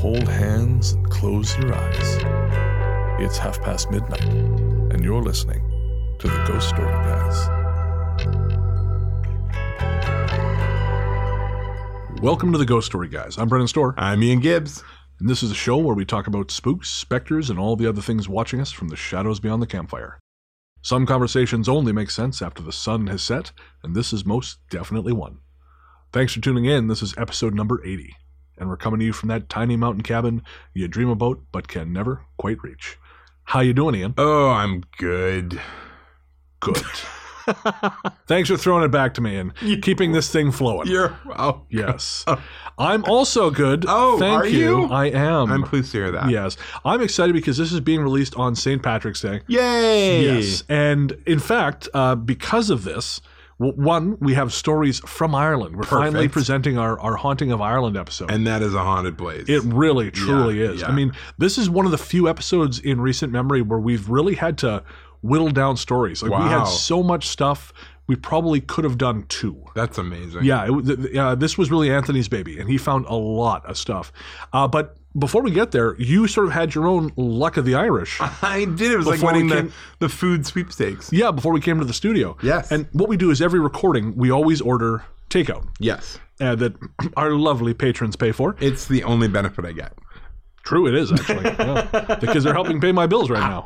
Hold hands and close your eyes. It's midnight, and you're listening to The Ghost Story Guys. Welcome to The Ghost Story Guys. I'm Brennan Storr. I'm Ian Gibbs. And this is a show where we talk about spooks, specters, and all the other things watching us from the shadows beyond the campfire. Some conversations only make sense after the sun has set, and this is most definitely one. Thanks for tuning in. This is episode number 80, and we're coming to you from that tiny mountain cabin you dream about but can never quite reach. How you doing, Ian? Oh, I'm good. Good. Thanks for throwing it back to me and keeping this thing flowing. Oh, yes. Oh. I'm also good. Oh, thank you. I am. I'm pleased to hear that. Yes. I'm excited because this is being released on St. Patrick's Day. Yay! Yes. And in fact, because of this, one, we have stories from Ireland. We're finally presenting our Haunting of Ireland episode. And that is a haunted place. It really, truly is. Yeah. I mean, this is one of the few episodes in recent memory where we've really had to whittle down stories. Like, we had so much stuff, we probably could have done two. That's amazing. Yeah, this was really Anthony's baby, and he found a lot of stuff. But before we get there, you sort of had your own luck of the Irish. I did. It was like winning the food sweepstakes. Yeah, before we came to the studio. Yes. And what we do is every recording, we always order takeout. Yes. That our lovely patrons pay for. It's the only benefit I get. True, it is, actually. Yeah. Because they're helping pay my bills right now.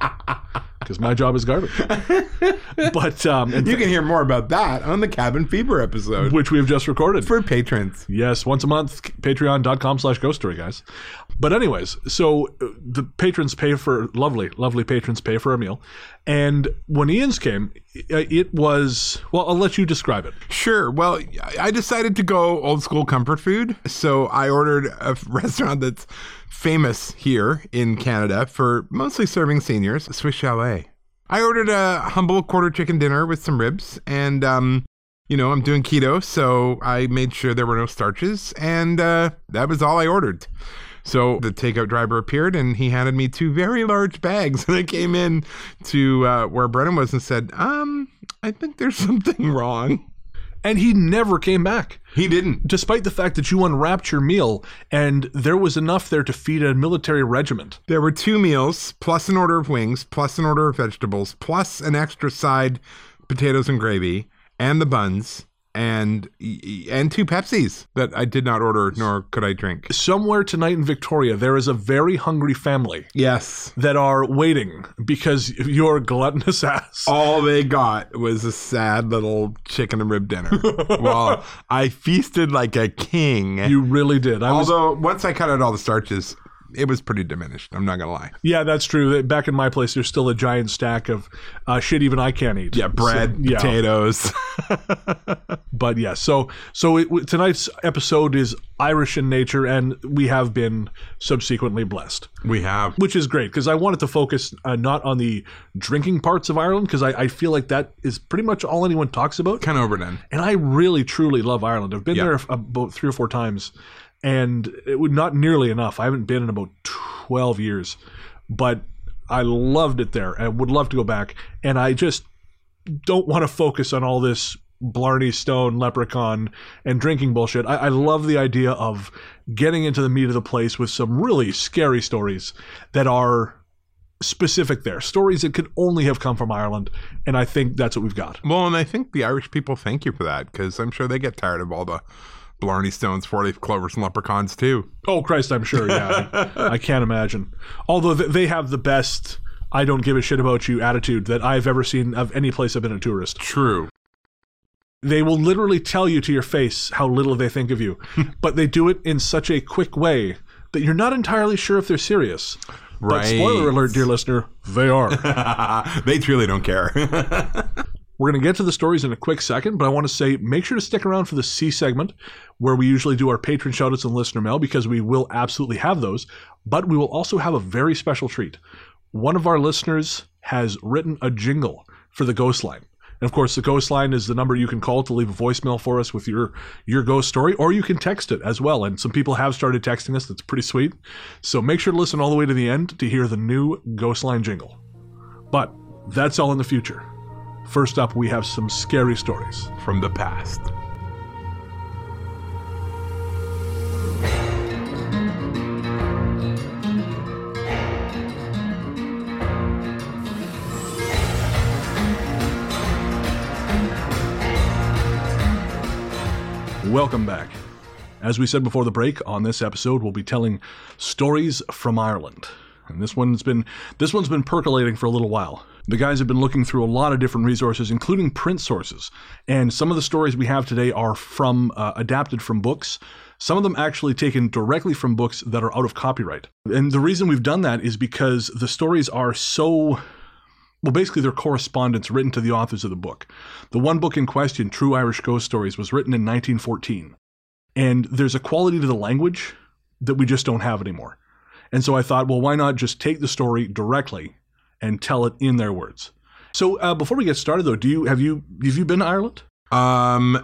Because my job is garbage. But you can hear more about that on the Cabin Fever episode, which we have just recorded for patrons. Yes, once a month, patreon.com/ghoststoryguys. But anyways, so the patrons pay for lovely patrons pay for a meal, and when Ian's came, it was, well, I'll let you describe it. Sure. Well, I decided to go old school comfort food, so I ordered a restaurant that's famous here in Canada for mostly serving seniors, Swiss Chalet. I ordered a humble quarter chicken dinner with some ribs, and I'm doing keto, so I made sure there were no starches, and that was all I ordered. So the takeout driver appeared, and he handed me two very large bags, and I came in to where Brennan was and said, I think there's something wrong. And he never came back. He didn't. Despite the fact that you unwrapped your meal, and there was enough there to feed a military regiment. There were two meals, plus an order of wings, plus an order of vegetables, plus an extra side, potatoes and gravy, and the buns, and two Pepsis that I did not order, nor could I drink. Somewhere tonight in Victoria, there is a very hungry family. Yes. That are waiting because your gluttonous ass. All they got was a sad little chicken and rib dinner. Well, I feasted like a king. You really did. Once I cut out all the starches, it was pretty diminished. I'm not going to lie. Yeah, that's true. Back in my place, there's still a giant stack of shit even I can't eat. Yeah, bread, potatoes. But yeah, so tonight's episode is Irish in nature, and we have been subsequently blessed. We have. Which is great, because I wanted to focus not on the drinking parts of Ireland, because I feel like that is pretty much all anyone talks about. Kind of overdone. And I really, truly love Ireland. I've been there about 3 or 4 times. And it would not nearly enough. I haven't been in about 12 years, but I loved it there. I would love to go back. And I just don't want to focus on all this Blarney Stone, Leprechaun, and drinking bullshit. I love the idea of getting into the meat of the place with some really scary stories that are specific there. Stories that could only have come from Ireland. And I think that's what we've got. Well, and I think the Irish people thank you for that, because I'm sure they get tired of all the Blarney Stones, four-leaf clovers, and leprechauns too. Oh, Christ, I'm sure, yeah. I can't imagine. Although they have the best I don't give a shit about you attitude that I've ever seen of any place I've been a tourist. True. They will literally tell you to your face how little they think of you, but they do it in such a quick way that you're not entirely sure if they're serious. Right. But spoiler alert, dear listener, they are. They truly don't care. We're going to get to the stories in a quick second, but I want to say make sure to stick around for the C segment where we usually do our patron shout-outs and listener mail, because we will absolutely have those, but we will also have a very special treat. One of our listeners has written a jingle for the Ghost Line. And, of course, the Ghost Line is the number you can call to leave a voicemail for us with your ghost story, or you can text it as well. And some people have started texting us. That's pretty sweet. So make sure to listen all the way to the end to hear the new Ghost Line jingle. But that's all in the future. First up, we have some scary stories from the past. Welcome back. As we said before the break, on this episode we'll be telling stories from Ireland. And this one's been percolating for a little while. The guys have been looking through a lot of different resources, including print sources. And some of the stories we have today are from adapted from books. Some of them actually taken directly from books that are out of copyright. And the reason we've done that is because the stories are so... well, basically they're correspondence written to the authors of the book. The one book in question, True Irish Ghost Stories, was written in 1914. And there's a quality to the language that we just don't have anymore. And so I thought, well, why not just take the story directly and tell it in their words? So before we get started, though, have you been to Ireland?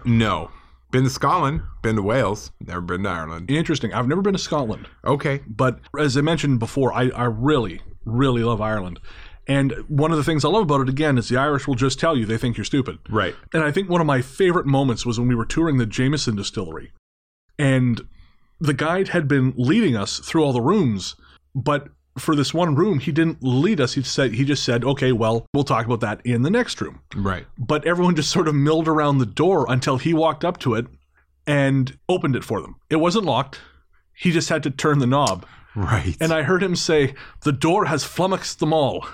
No. Been to Scotland, been to Wales, never been to Ireland. Interesting. I've never been to Scotland. Okay. But as I mentioned before, I really, really love Ireland. And one of the things I love about it, again, is the Irish will just tell you they think you're stupid. Right. And I think one of my favorite moments was when we were touring the Jameson distillery. And the guide had been leading us through all the rooms, but for this one room, he didn't lead us. He just said, okay, well, we'll talk about that in the next room. Right. But everyone just sort of milled around the door until he walked up to it and opened it for them. It wasn't locked. He just had to turn the knob. Right. And I heard him say, the door has flummoxed them all.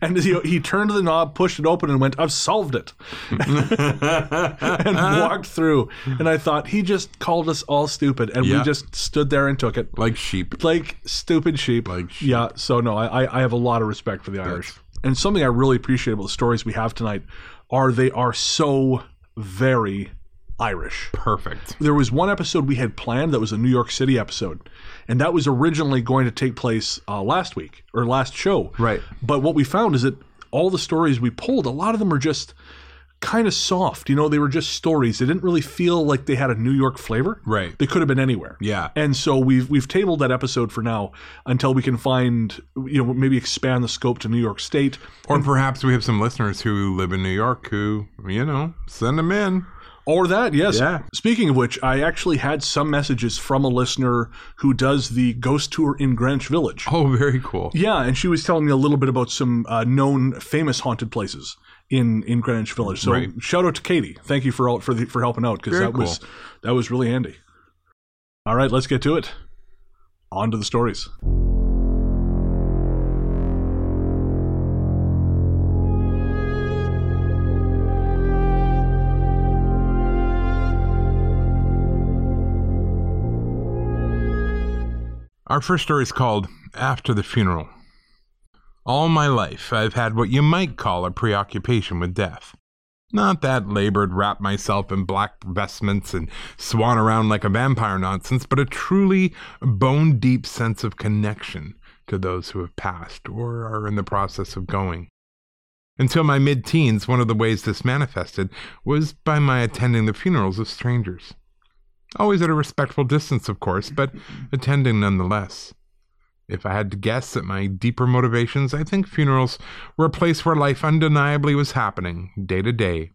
And he turned the knob, pushed it open, and went, I've solved it. And walked through. And I thought, he just called us all stupid. And yeah. We just stood there and took it. Like sheep. Like stupid sheep. Like sheep. Yeah. So, no, I have a lot of respect for the Irish. And something I really appreciate about the stories we have tonight are they are so very Irish. Perfect. There was one episode we had planned that was a New York City episode, and that was originally going to take place last week or last show. Right. But what we found is that all the stories we pulled, a lot of them are just kind of soft. You know, they were just stories. They didn't really feel like they had a New York flavor. Right. They could have been anywhere. Yeah. And so we've tabled that episode for now until we can find, you know, maybe expand the scope to New York State. Or perhaps we have some listeners who live in New York who, you know, send them in. Or that, yes. Yeah. Speaking of which, I actually had some messages from a listener who does the ghost tour in Greenwich Village. Oh, very cool. Yeah, and she was telling me a little bit about some known famous haunted places in Greenwich Village. So right. Shout out to Katie. Thank you for helping out, because that was really handy. All right, let's get to it. On to the stories. Our first story is called After the Funeral. All my life, I've had what you might call a preoccupation with death. Not that labored wrap myself in black vestments and swan around like a vampire nonsense, but a truly bone-deep sense of connection to those who have passed or are in the process of going. Until my mid-teens, one of the ways this manifested was by my attending the funerals of strangers. Always at a respectful distance, of course, but attending nonetheless. If I had to guess at my deeper motivations, I think funerals were a place where life undeniably was happening, day to day.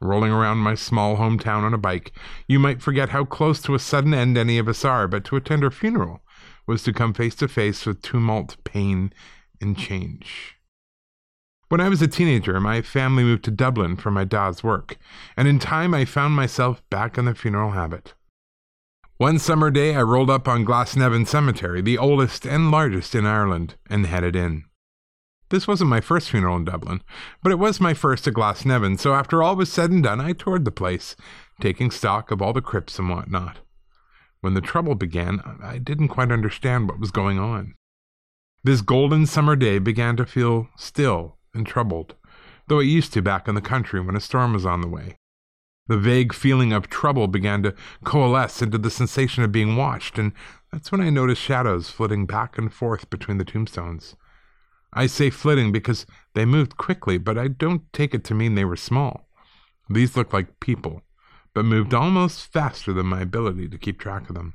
Rolling around my small hometown on a bike, you might forget how close to a sudden end any of us are, but to attend a funeral was to come face to face with tumult, pain, and change. When I was a teenager, my family moved to Dublin for my dad's work, and in time I found myself back in the funeral habit. One summer day, I rolled up on Glasnevin Cemetery, the oldest and largest in Ireland, and headed in. This wasn't my first funeral in Dublin, but it was my first at Glasnevin, so after all was said and done, I toured the place, taking stock of all the crypts and whatnot. When the trouble began, I didn't quite understand what was going on. This golden summer day began to feel still and troubled, though it used to back in the country when a storm was on the way. The vague feeling of trouble began to coalesce into the sensation of being watched, and that's when I noticed shadows flitting back and forth between the tombstones. I say flitting because they moved quickly, but I don't take it to mean they were small. These looked like people, but moved almost faster than my ability to keep track of them.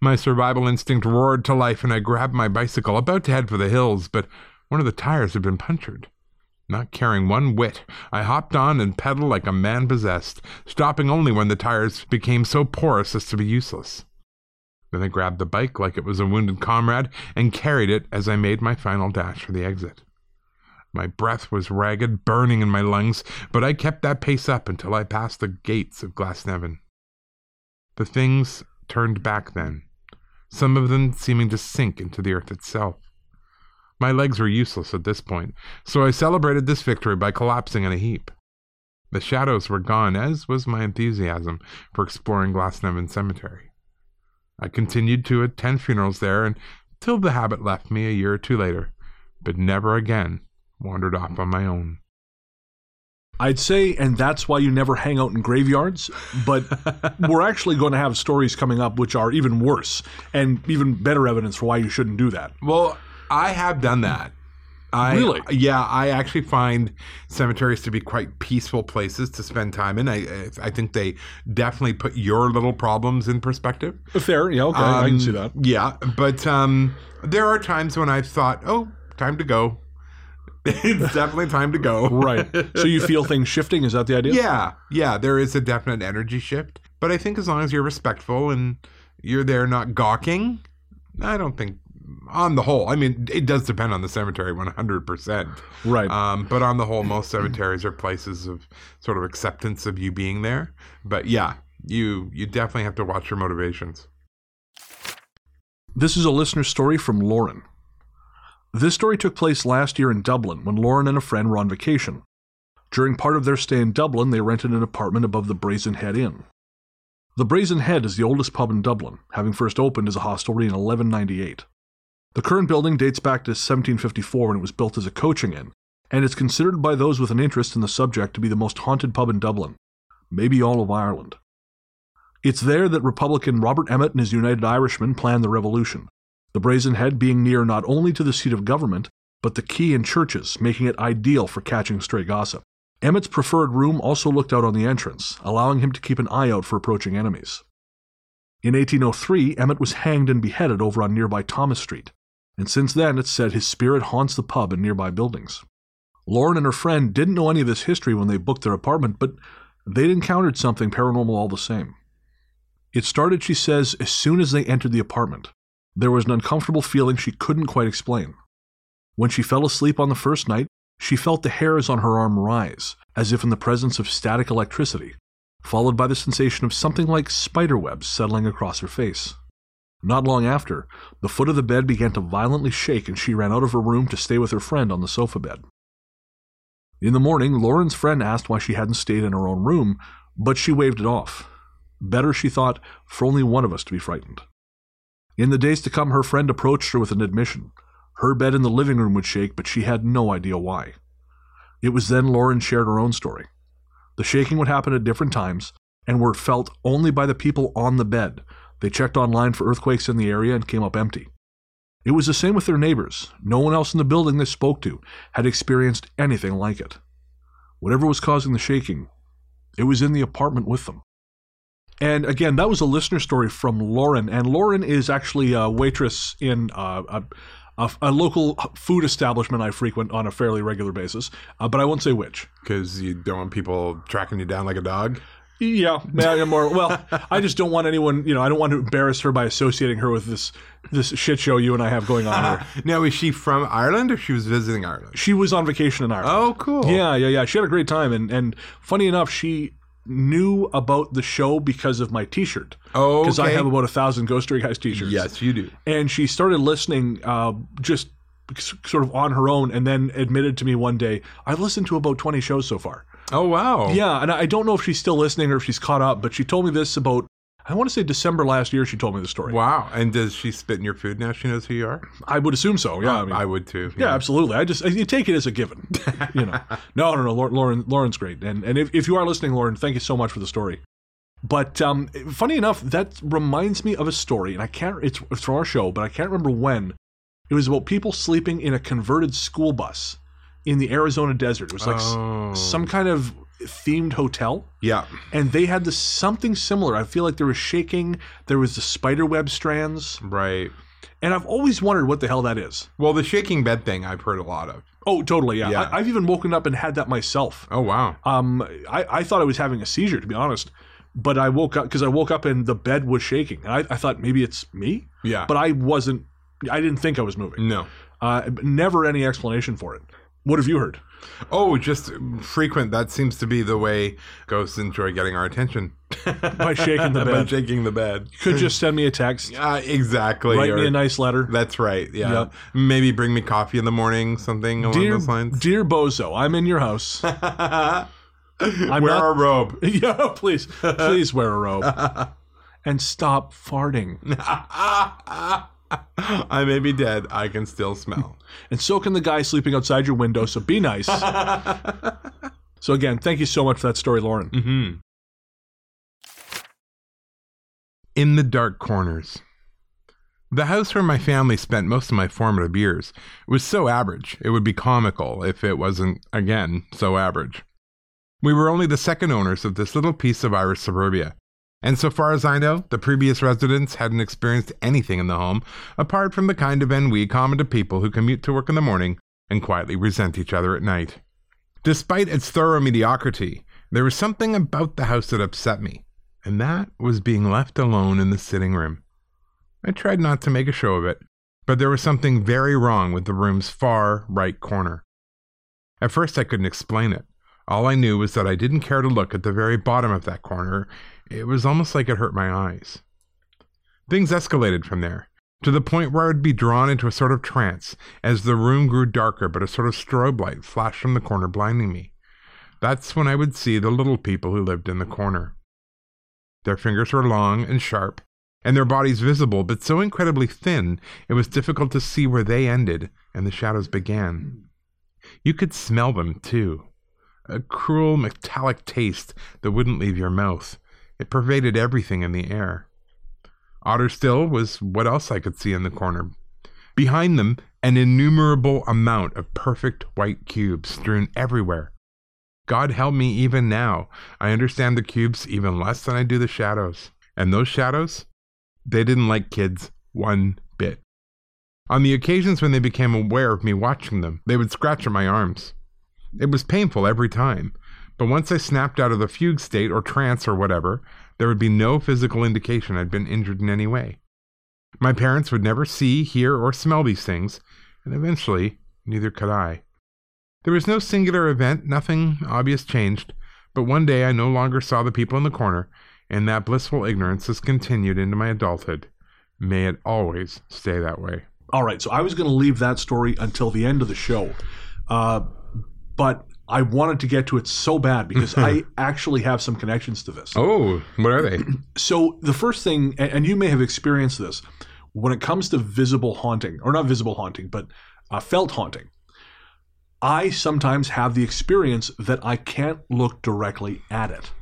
My survival instinct roared to life, and I grabbed my bicycle, about to head for the hills, but one of the tires had been punctured. Not caring one whit, I hopped on and pedaled like a man possessed, stopping only when the tires became so porous as to be useless. Then I grabbed the bike like it was a wounded comrade and carried it as I made my final dash for the exit. My breath was ragged, burning in my lungs, but I kept that pace up until I passed the gates of Glasnevin. The things turned back then, some of them seeming to sink into the earth itself. My legs were useless at this point, so I celebrated this victory by collapsing in a heap. The shadows were gone, as was my enthusiasm for exploring Glasnevin Cemetery. I continued to attend funerals there until the habit left me a year or two later, but never again wandered off on my own. I'd say, and that's why you never hang out in graveyards, but we're actually going to have stories coming up which are even worse and even better evidence for why you shouldn't do that. Well, I have done that. Really? Yeah, I actually find cemeteries to be quite peaceful places to spend time in. I think they definitely put your little problems in perspective. Fair, yeah, okay, I can see that. Yeah, but there are times when I've thought, oh, time to go. It's definitely time to go. Right. So you feel things shifting? Is that the idea? Yeah, there is a definite energy shift. But I think as long as you're respectful and you're there not gawking, I don't think, on the whole, I mean, it does depend on the cemetery 100%. Right. But on the whole, most cemeteries are places of sort of acceptance of you being there. But yeah, you definitely have to watch your motivations. This is a listener story from Lauren. This story took place last year in Dublin when Lauren and a friend were on vacation. During part of their stay in Dublin, they rented an apartment above the Brazen Head Inn. The Brazen Head is the oldest pub in Dublin, having first opened as a hostelry in 1198. The current building dates back to 1754 when it was built as a coaching inn, and it's considered by those with an interest in the subject to be the most haunted pub in Dublin, maybe all of Ireland. It's there that Republican Robert Emmett and his United Irishmen planned the revolution, the Brazen Head being near not only to the seat of government, but the quay and churches, making it ideal for catching stray gossip. Emmett's preferred room also looked out on the entrance, allowing him to keep an eye out for approaching enemies. In 1803, Emmett was hanged and beheaded over on nearby Thomas Street, and since then it's said his spirit haunts the pub and nearby buildings. Lauren and her friend didn't know any of this history when they booked their apartment, but they'd encountered something paranormal all the same. It started, she says, as soon as they entered the apartment. There was an uncomfortable feeling she couldn't quite explain. When she fell asleep on the first night, she felt the hairs on her arm rise, as if in the presence of static electricity, followed by the sensation of something like spiderwebs settling across her face. Not long after, the foot of the bed began to violently shake and she ran out of her room to stay with her friend on the sofa bed. In the morning, Lauren's friend asked why she hadn't stayed in her own room, but she waved it off. Better, she thought, for only one of us to be frightened. In the days to come, her friend approached her with an admission. Her bed in the living room would shake, but she had no idea why. It was then Lauren shared her own story. The shaking would happen at different times, and were felt only by the people on the bed. They checked online for earthquakes in the area and came up empty. It was the same with their neighbors. No one else in the building they spoke to had experienced anything like it. Whatever was causing the shaking, it was in the apartment with them. And again, that was a listener story from Lauren. And Lauren is actually a waitress in a local food establishment I frequent on a fairly regular basis. But I won't say which. Because you don't want people tracking you down like a dog? Yeah, more, well, I just don't want anyone, I don't want to embarrass her by associating her with this shit show you and I have going on here. Now, is she from Ireland or she was visiting Ireland? She was on vacation in Ireland. Oh, cool. Yeah. She had a great time. And funny enough, she knew about the show because of my t-shirt. Oh, okay. Because I have about 1,000 Ghost Story Guys t-shirts. Yes, you do. And she started listening just sort of on her own and then admitted to me one day, I've listened to about 20 shows so far. Oh, wow. Yeah, and I don't know if she's still listening or if she's caught up, but she told me this about, I want to say December last year she told me the story. Wow. And does she spit in your food now she knows who you are? I would assume so, yeah. I would too. Yeah, absolutely. You take it as a given, No, Lauren's great. And if you are listening, Lauren, thank you so much for the story. But funny enough, that reminds me of a story, and it's from our show, but I can't remember when. It was about people sleeping in a converted school bus in the Arizona desert. It was like some kind of themed hotel. Yeah. And they had something similar. I feel like there was shaking. There was the spiderweb strands. Right. And I've always wondered what the hell that is. Well, the shaking bed thing I've heard a lot of. Oh, totally, yeah. I've even woken up and had that myself. Oh, wow. I thought I was having a seizure, to be honest. But I woke up, because I woke up and the bed was shaking. And I thought maybe it's me. Yeah. But I didn't think I was moving. No. Never any explanation for it. What have you heard? Oh, just frequent. That seems to be the way ghosts enjoy getting our attention. By shaking the bed. By shaking the bed. You could just send me a text. Exactly. Write me a nice letter. That's right. Yeah. Yep. Maybe bring me coffee in the morning, something along those lines. Dear Bozo, I'm in your house. Wear a robe. Yeah, please. Please wear a robe. And stop farting. I may be dead. I can still smell. And so can the guy sleeping outside your window, so be nice. So again, thank you so much for that story, Lauren. Mm-hmm. In the Dark Corners. The house where my family spent most of my formative years was so average, it would be comical if it wasn't, again, so average. We were only the second owners of this little piece of Irish suburbia. And so far as I know, the previous residents hadn't experienced anything in the home apart from the kind of ennui common to people who commute to work in the morning and quietly resent each other at night. Despite its thorough mediocrity, there was something about the house that upset me, and that was being left alone in the sitting room. I tried not to make a show of it, but there was something very wrong with the room's far right corner. At first I couldn't explain it. All I knew was that I didn't care to look at the very bottom of that corner. It was almost like it hurt my eyes. Things escalated from there, to the point where I would be drawn into a sort of trance as the room grew darker, but a sort of strobe light flashed from the corner, blinding me. That's when I would see the little people who lived in the corner. Their fingers were long and sharp, and their bodies visible, but so incredibly thin it was difficult to see where they ended and the shadows began. You could smell them, too. A cruel, metallic taste that wouldn't leave your mouth. It pervaded everything in the air. Odder still was what else I could see in the corner. Behind them, an innumerable amount of perfect white cubes strewn everywhere. God help me, even now, I understand the cubes even less than I do the shadows. And those shadows? They didn't like kids one bit. On the occasions when they became aware of me watching them, they would scratch at my arms. It was painful every time. But once I snapped out of the fugue state or trance or whatever, there would be no physical indication I'd been injured in any way. My parents would never see, hear, or smell these things, and eventually, neither could I. There was no singular event, nothing obvious changed, but one day I no longer saw the people in the corner, and that blissful ignorance has continued into my adulthood. May it always stay that way. All right, so I was going to leave that story until the end of the show, but I wanted to get to it so bad because I actually have some connections to this. Oh, what are they? So the first thing, and you may have experienced this, when it comes to visible haunting, or not visible haunting, but felt haunting, I sometimes have the experience that I can't look directly at it.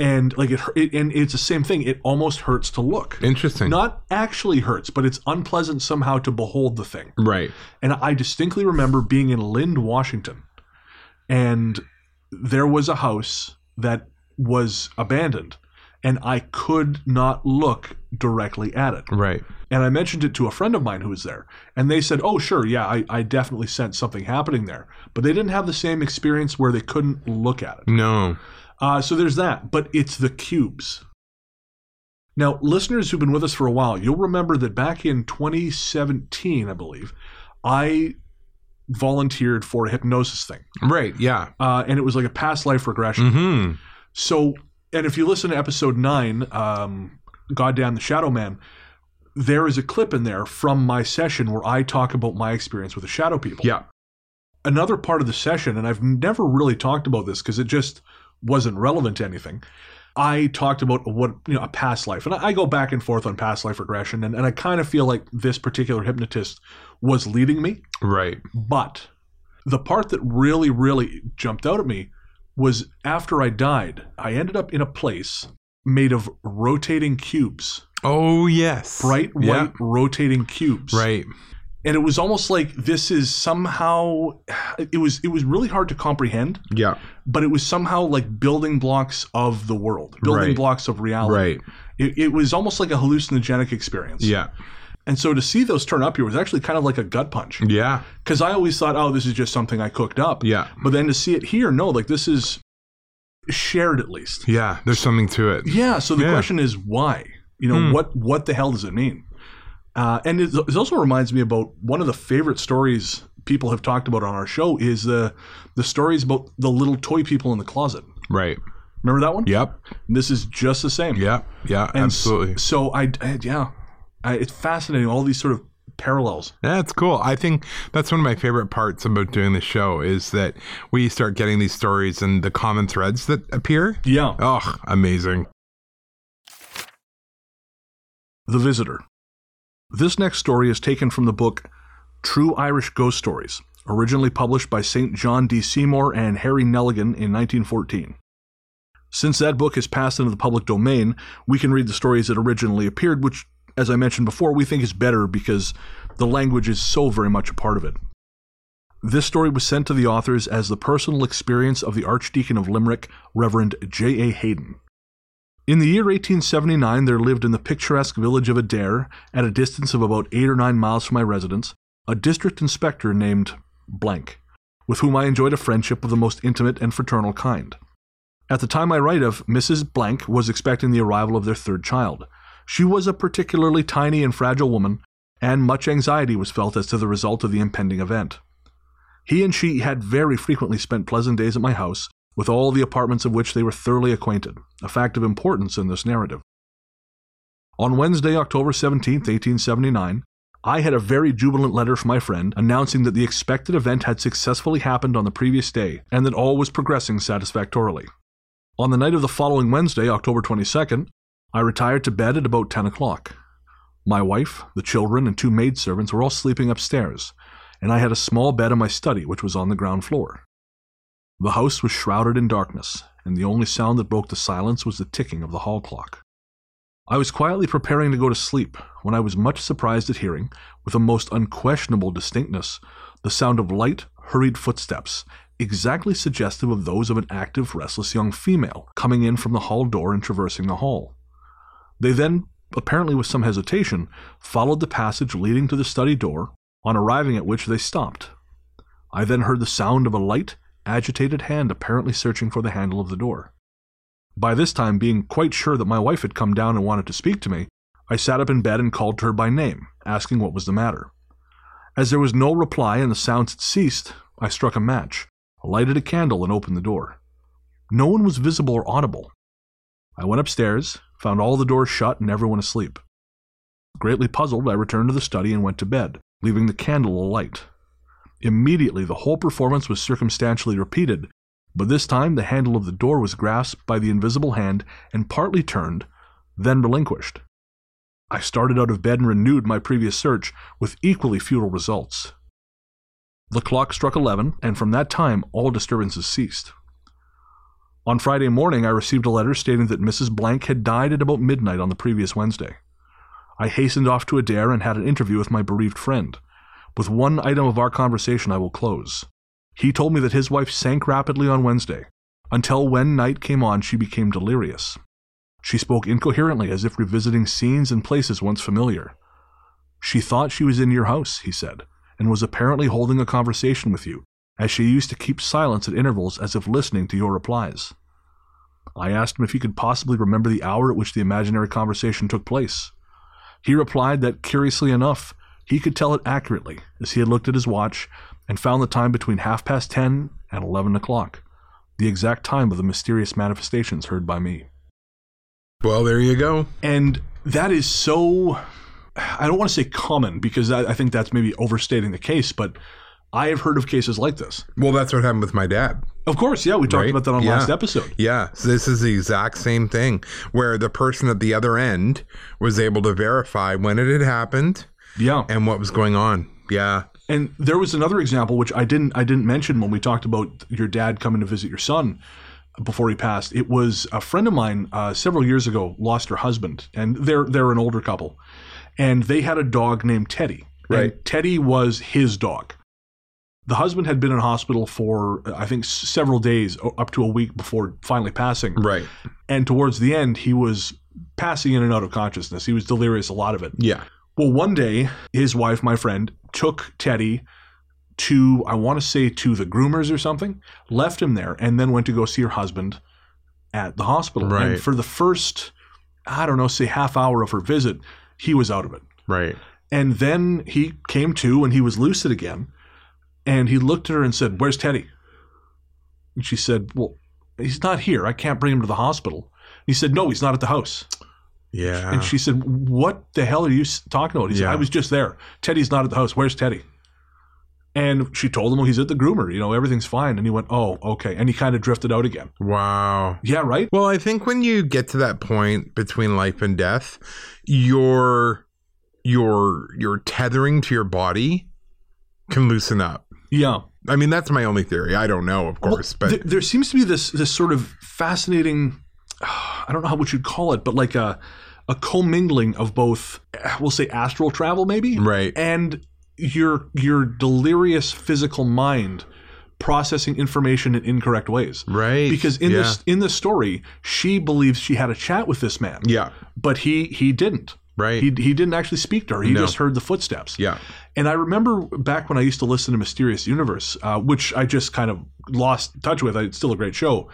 And like it, and it's the same thing. It almost hurts to look. Interesting. Not actually hurts, but it's unpleasant somehow to behold the thing. Right. And I distinctly remember being in Lind, Washington. And there was a house that was abandoned, and I could not look directly at it. Right. And I mentioned it to a friend of mine who was there, and they said, oh, sure, yeah, I definitely sensed something happening there. But they didn't have the same experience where they couldn't look at it. No. So there's that, but it's the cubes. Now, listeners who've been with us for a while, you'll remember that back in 2017, I believe, I volunteered for a hypnosis thing. Right, yeah. And it was like a past life regression. Mm-hmm. So, and if you listen to episode 9, Goddamn the Shadow Man, there is a clip in there from my session where I talk about my experience with the shadow people. Yeah. Another part of the session, and I've never really talked about this because it just wasn't relevant to anything, I talked about a past life. And I go back and forth on past life regression, and I kind of feel like this particular hypnotist was leading me. Right. But the part that really, really jumped out at me was after I died, I ended up in a place made of rotating cubes. Oh, yes. Bright white rotating cubes. Right. And it was almost like this is somehow, it was really hard to comprehend. Yeah. But it was somehow like building blocks of the world, building blocks of reality. Right. It was almost like a hallucinogenic experience. Yeah. And so to see those turn up here was actually kind of like a gut punch. Yeah. Because I always thought, oh, this is just something I cooked up. Yeah. But then to see it here, no, like this is shared at least. Yeah, there's something to it. Yeah, so the question is why? What the hell does it mean? And it also reminds me about one of the favorite stories people have talked about on our show is the stories about the little toy people in the closet. Right. Remember that one? Yep. This is just the same. Yeah. Yeah. And absolutely. So it's fascinating. All these sort of parallels. That's cool. I think that's one of my favorite parts about doing the show is that we start getting these stories and the common threads that appear. Yeah. Oh, amazing. The Visitor. This next story is taken from the book True Irish Ghost Stories, originally published by St. John D. Seymour and Harry Nelligan in 1914. Since that book has passed into the public domain, we can read the stories that originally appeared, which, as I mentioned before, we think is better because the language is so very much a part of it. This story was sent to the authors as the personal experience of the Archdeacon of Limerick, Reverend J.A. Hayden. In the year 1879, there lived in the picturesque village of Adare, at a distance of about 8 or 9 miles from my residence, a district inspector named blank, with whom I enjoyed a friendship of the most intimate and fraternal kind. At the time I write of, Mrs. blank was expecting the arrival of their third child. She was a particularly tiny and fragile woman, and much anxiety was felt as to the result of the impending event. He and she had very frequently spent pleasant days at my house, with all the apartments of which they were thoroughly acquainted, a fact of importance in this narrative. On Wednesday, October 17, 1879, I had a very jubilant letter from my friend announcing that the expected event had successfully happened on the previous day and that all was progressing satisfactorily. On the night of the following Wednesday, October 22nd, I retired to bed at about 10 o'clock. My wife, the children, and 2 maidservants were all sleeping upstairs, and I had a small bed in my study, which was on the ground floor. The house was shrouded in darkness, and the only sound that broke the silence was the ticking of the hall clock. I was quietly preparing to go to sleep, when I was much surprised at hearing, with a most unquestionable distinctness, the sound of light, hurried footsteps, exactly suggestive of those of an active, restless young female, coming in from the hall door and traversing the hall. They then, apparently with some hesitation, followed the passage leading to the study door, on arriving at which they stopped. I then heard the sound of a light, agitated hand apparently searching for the handle of the door. By this time, being quite sure that my wife had come down and wanted to speak to me, I sat up in bed and called to her by name, asking what was the matter. As there was no reply and the sounds had ceased, I struck a match, lighted a candle, and opened the door. No one was visible or audible. I went upstairs, found all the doors shut and everyone asleep. Greatly puzzled, I returned to the study and went to bed, leaving the candle alight. Immediately, the whole performance was circumstantially repeated, but this time the handle of the door was grasped by the invisible hand and partly turned, then relinquished. I started out of bed and renewed my previous search, with equally futile results. The clock struck 11, and from that time all disturbances ceased. On Friday morning, I received a letter stating that Mrs. blank had died at about midnight on the previous Wednesday. I hastened off to Adare and had an interview with my bereaved friend. With one item of our conversation I will close. He told me that his wife sank rapidly on Wednesday, until when night came on she became delirious. She spoke incoherently, as if revisiting scenes and places once familiar. She thought she was in your house, he said, and was apparently holding a conversation with you, as she used to keep silence at intervals as if listening to your replies. I asked him if he could possibly remember the hour at which the imaginary conversation took place. He replied that, curiously enough, he could tell it accurately, as he had looked at his watch and found the time between 10:30 and 11 o'clock, the exact time of the mysterious manifestations heard by me. Well, there you go. And that is so, I don't want to say common, because I think that's maybe overstating the case, but I have heard of cases like this. Well, that's what happened with my dad. Of course, yeah. We talked about that on last episode. Yeah. So this is the exact same thing, where the person at the other end was able to verify when it had happened. Yeah. And what was going on. Yeah. And there was another example, which I didn't mention when we talked about your dad coming to visit your son before he passed. It was a friend of mine several years ago lost her husband, and they're an older couple. And they had a dog named Teddy. Right. And Teddy was his dog. The husband had been in hospital for, I think, several days, up to a week before finally passing. Right. And towards the end, he was passing in and out of consciousness. He was delirious a lot of it. Yeah. Well, one day, his wife, my friend, took Teddy to, I want to say, to the groomers or something, left him there, and then went to go see her husband at the hospital. Right. And for the first, I don't know, say half hour of her visit, he was out of it. Right. And then he came to and he was lucid again. And he looked at her and said, "Where's Teddy?" And she said, "Well, he's not here. I can't bring him to the hospital." And he said, "No, he's not at the house." Yeah. And she said, "What the hell are you talking about?" He said, "I was just there. Teddy's not at the house. Where's Teddy?" And she told him, "Well, he's at the groomer. You know, everything's fine." And he went, "Oh, okay." And he kind of drifted out again. Wow. Yeah, right? Well, I think when you get to that point between life and death, your tethering to your body can loosen up. Yeah. I mean, that's my only theory. I don't know, of course. Well, but there seems to be this sort of fascinating, I don't know what you'd call it, but like a commingling of both, we'll say astral travel maybe. Right. And your delirious physical mind processing information in incorrect ways. Right. Because in this story, she believes she had a chat with this man. Yeah. But he didn't. Right. He didn't actually speak to her. He just heard the footsteps. Yeah. And I remember back when I used to listen to Mysterious Universe, which I just kind of lost touch with. It's still a great show.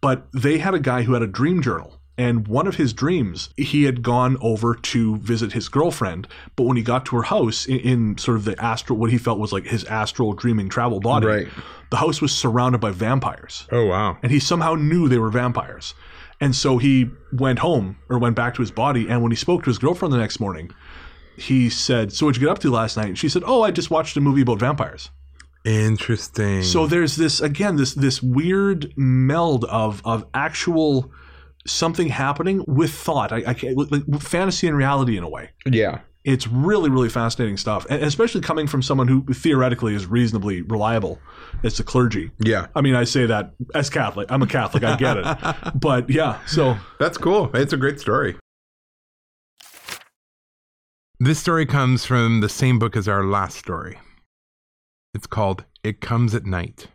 But they had a guy who had a dream journal. And one of his dreams, he had gone over to visit his girlfriend. But when he got to her house in sort of the astral, what he felt was like his astral dreaming travel body, right, the house was surrounded by vampires. Oh, wow. And he somehow knew they were vampires. And so he went home or went back to his body. And when he spoke to his girlfriend the next morning, he said, "So what'd you get up to last night?" And she said, "Oh, I just watched a movie about vampires." Interesting. So there's this, again, this weird meld of actual something happening with thought. I can't, like fantasy and reality in a way. Yeah. It's really, really fascinating stuff, and especially coming from someone who theoretically is reasonably reliable. It's the clergy. Yeah. I mean, I say that as Catholic. I'm a Catholic. I get it. But yeah, so. That's cool. It's a great story. This story comes from the same book as our last story. It's called It Comes at Night.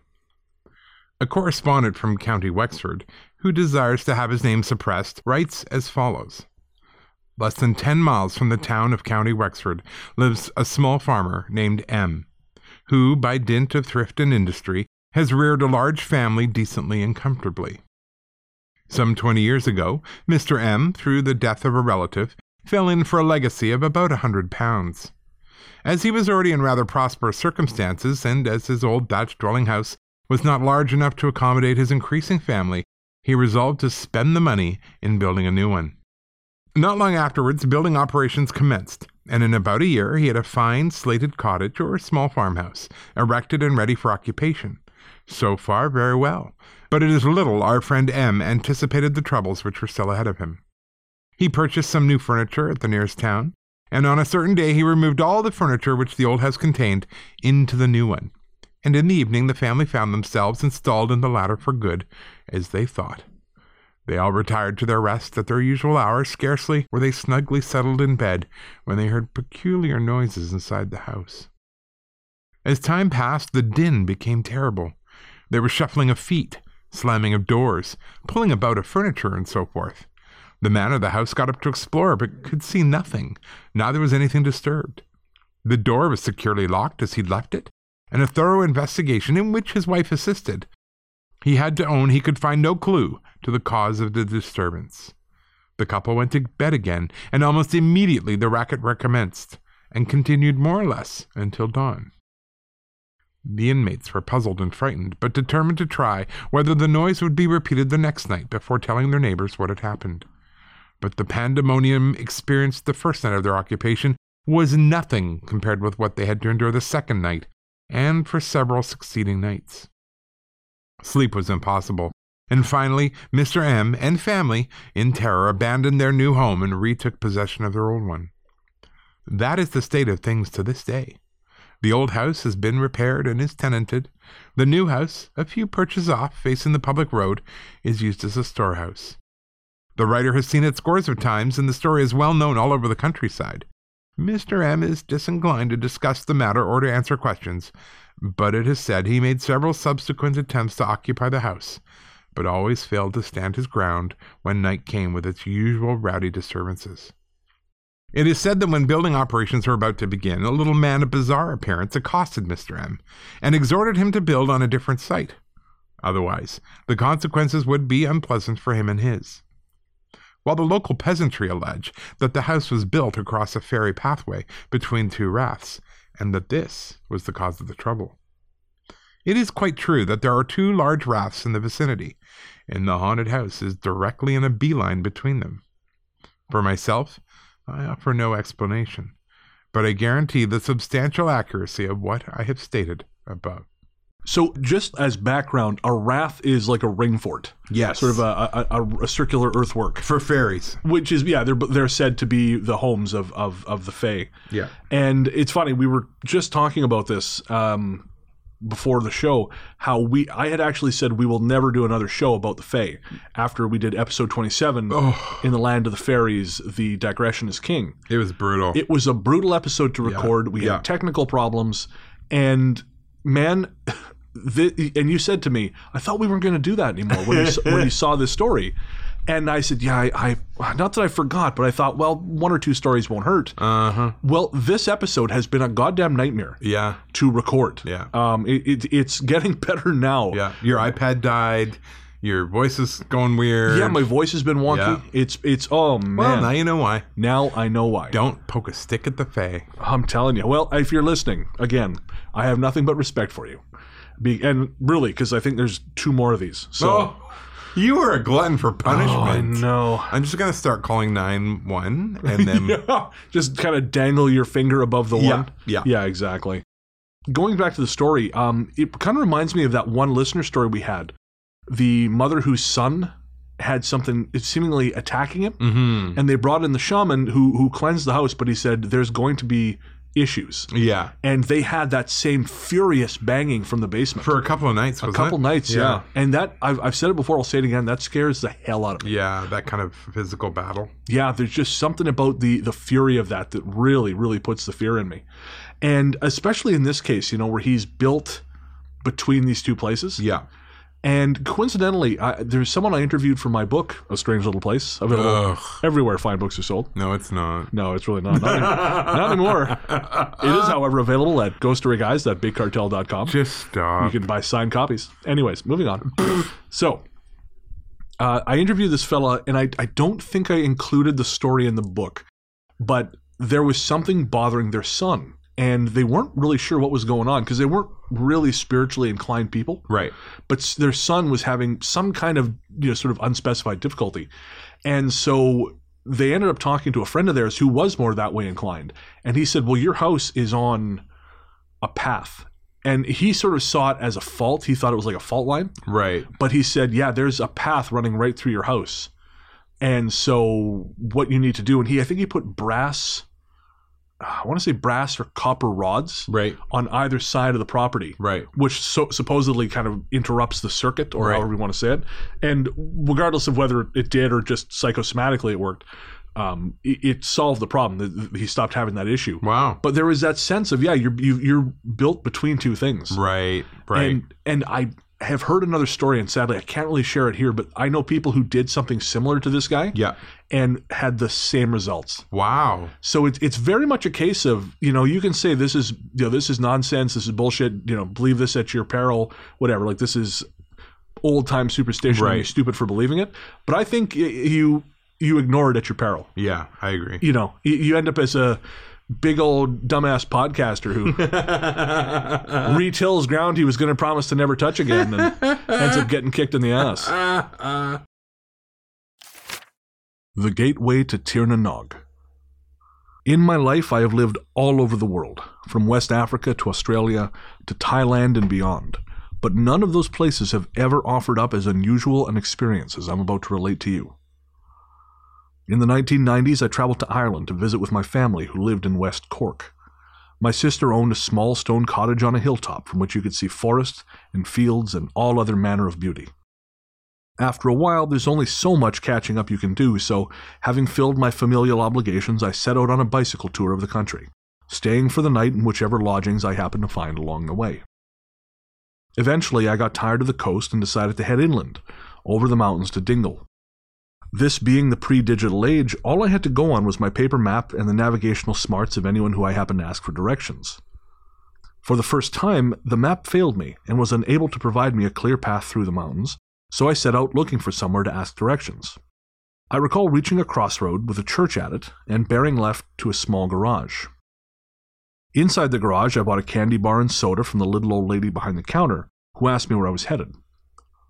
A correspondent from County Wexford, who desires to have his name suppressed, writes as follows. Less than 10 miles from the town of County Wexford lives a small farmer named M, who, by dint of thrift and industry, has reared a large family decently and comfortably. Some 20 years ago, Mr. M, through the death of a relative, fell in for a legacy of about 100 pounds. As he was already in rather prosperous circumstances, and as his old thatched dwelling house was not large enough to accommodate his increasing family, he resolved to spend the money in building a new one. Not long afterwards, building operations commenced, and in about a year he had a fine slated cottage or small farmhouse, erected and ready for occupation. So far, very well, but it is little our friend M anticipated the troubles which were still ahead of him. He purchased some new furniture at the nearest town, and on a certain day he removed all the furniture which the old house contained into the new one, and in the evening the family found themselves installed in the latter for good, as they thought. They all retired to their rest at their usual hour. Scarcely were they snugly settled in bed when they heard peculiar noises inside the house. As time passed, the din became terrible. There was shuffling of feet, slamming of doors, pulling about of furniture, and so forth. The man of the house got up to explore, but could see nothing. Neither was anything disturbed. The door was securely locked as he'd left it, and a thorough investigation, in which his wife assisted, he had to own he could find no clue to the cause of the disturbance. The couple went to bed again, and almost immediately the racket recommenced, and continued more or less until dawn. The inmates were puzzled and frightened, but determined to try whether the noise would be repeated the next night before telling their neighbors what had happened. But the pandemonium experienced the first night of their occupation was nothing compared with what they had to endure the second night, and for several succeeding nights. Sleep was impossible, and finally Mr. M and family, in terror, abandoned their new home and retook possession of their old one. That is the state of things to this day. The old house has been repaired and is tenanted. The new house, a few perches off, facing the public road, is used as a storehouse. The writer has seen it scores of times, and the story is well known all over the countryside. Mr. M is disinclined to discuss the matter or to answer questions, but it is said he made several subsequent attempts to occupy the house, but always failed to stand his ground when night came with its usual rowdy disturbances. It is said that when building operations were about to begin, a little man of bizarre appearance accosted Mr. M and exhorted him to build on a different site. Otherwise, the consequences would be unpleasant for him and his. While the local peasantry allege that the house was built across a fairy pathway between two raths, and that this was the cause of the trouble. It is quite true that there are two large rafts in the vicinity, and the haunted house is directly in a beeline between them. For myself, I offer no explanation, but I guarantee the substantial accuracy of what I have stated above. So just as background, a raft is like a ring fort. Yes. Sort of a circular earthwork. For fairies. Which is, yeah, they're said to be the homes of the fae. Yeah. And it's funny, we were just talking about this before the show, how I had actually said we will never do another show about the fae. After we did episode 27, In the Land of the Fairies, The Digression is King. It was brutal. It was a brutal episode to record. Yeah. We had technical problems, and man... And you said to me, I thought we weren't going to do that anymore when you saw this story. And I said, yeah, I not that I forgot, but I thought, well, one or two stories won't hurt. Uh-huh. Well, this episode has been a goddamn nightmare to record. Yeah. It's getting better now. Yeah. Your iPad died. Your voice is going weird. Yeah, my voice has been wonky. Yeah. It's oh man. Well, now you know why. Now I know why. Don't poke a stick at the fae. I'm telling you. Well, if you're listening, again, I have nothing but respect for you. And really, because I think there's two more of these. So you are a glutton for punishment. I know. I'm just gonna start calling 911, and then just kind of dangle your finger above the one. Yeah, exactly. Going back to the story, it kind of reminds me of that one listener story we had. The mother whose son had something seemingly attacking him, mm-hmm. and they brought in the shaman who cleansed the house, but he said there's going to be issues. Yeah. And they had that same furious banging from the basement. For a couple of nights, wasn't it? A couple nights, yeah. And that, I've said it before, I'll say it again, that scares the hell out of me. Yeah, that kind of physical battle. Yeah, there's just something about the fury of that that really, really puts the fear in me. And especially in this case, where he's built between these two places. Yeah. And coincidentally, there's someone I interviewed for my book, A Strange Little Place, available everywhere fine books are sold. No, it's not. No, it's really not. Not anymore. It is, however, available at ghostoryguys.bigcartel.com. Just stop. You can buy signed copies. Anyways, moving on. So, I interviewed this fella, and I don't think I included the story in the book, but there was something bothering their son. And they weren't really sure what was going on because they weren't really spiritually inclined people. Right. But their son was having some kind of, sort of unspecified difficulty. And so they ended up talking to a friend of theirs who was more that way inclined. And he said, well, your house is on a path. And he sort of saw it as a fault. He thought it was like a fault line. Right. But he said, yeah, there's a path running right through your house. And so what you need to do, and I think he put brass or copper rods on either side of the property, which supposedly kind of interrupts the circuit or however we want to say it. And regardless of whether it did or just psychosomatically it worked, it solved the problem. He stopped having that issue. Wow. But there was that sense of, you're built between two things. Right. And I have heard another story, and sadly I can't really share it here, but I know people who did something similar to this guy and had the same results. Wow. So it's very much a case of, you can say this is, this is nonsense, this is bullshit, believe this at your peril, whatever, like this is old time superstition and you're stupid for believing it. But I think you ignore it at your peril. Yeah, I agree. You end up as a big old dumbass podcaster who retills ground he was going to promise to never touch again and ends up getting kicked in the ass. The Gateway to Tirnanog. In my life, I have lived all over the world, from West Africa to Australia to Thailand and beyond, but none of those places have ever offered up as unusual an experience as I'm about to relate to you. In the 1990s, I traveled to Ireland to visit with my family who lived in West Cork. My sister owned a small stone cottage on a hilltop from which you could see forests and fields and all other manner of beauty. After a while, there's only so much catching up you can do, so having filled my familial obligations, I set out on a bicycle tour of the country, staying for the night in whichever lodgings I happened to find along the way. Eventually, I got tired of the coast and decided to head inland, over the mountains to Dingle. This being the pre-digital age, all I had to go on was my paper map and the navigational smarts of anyone who I happened to ask for directions. For the first time, the map failed me and was unable to provide me a clear path through the mountains, so I set out looking for somewhere to ask directions. I recall reaching a crossroad with a church at it and bearing left to a small garage. Inside the garage, I bought a candy bar and soda from the little old lady behind the counter, who asked me where I was headed.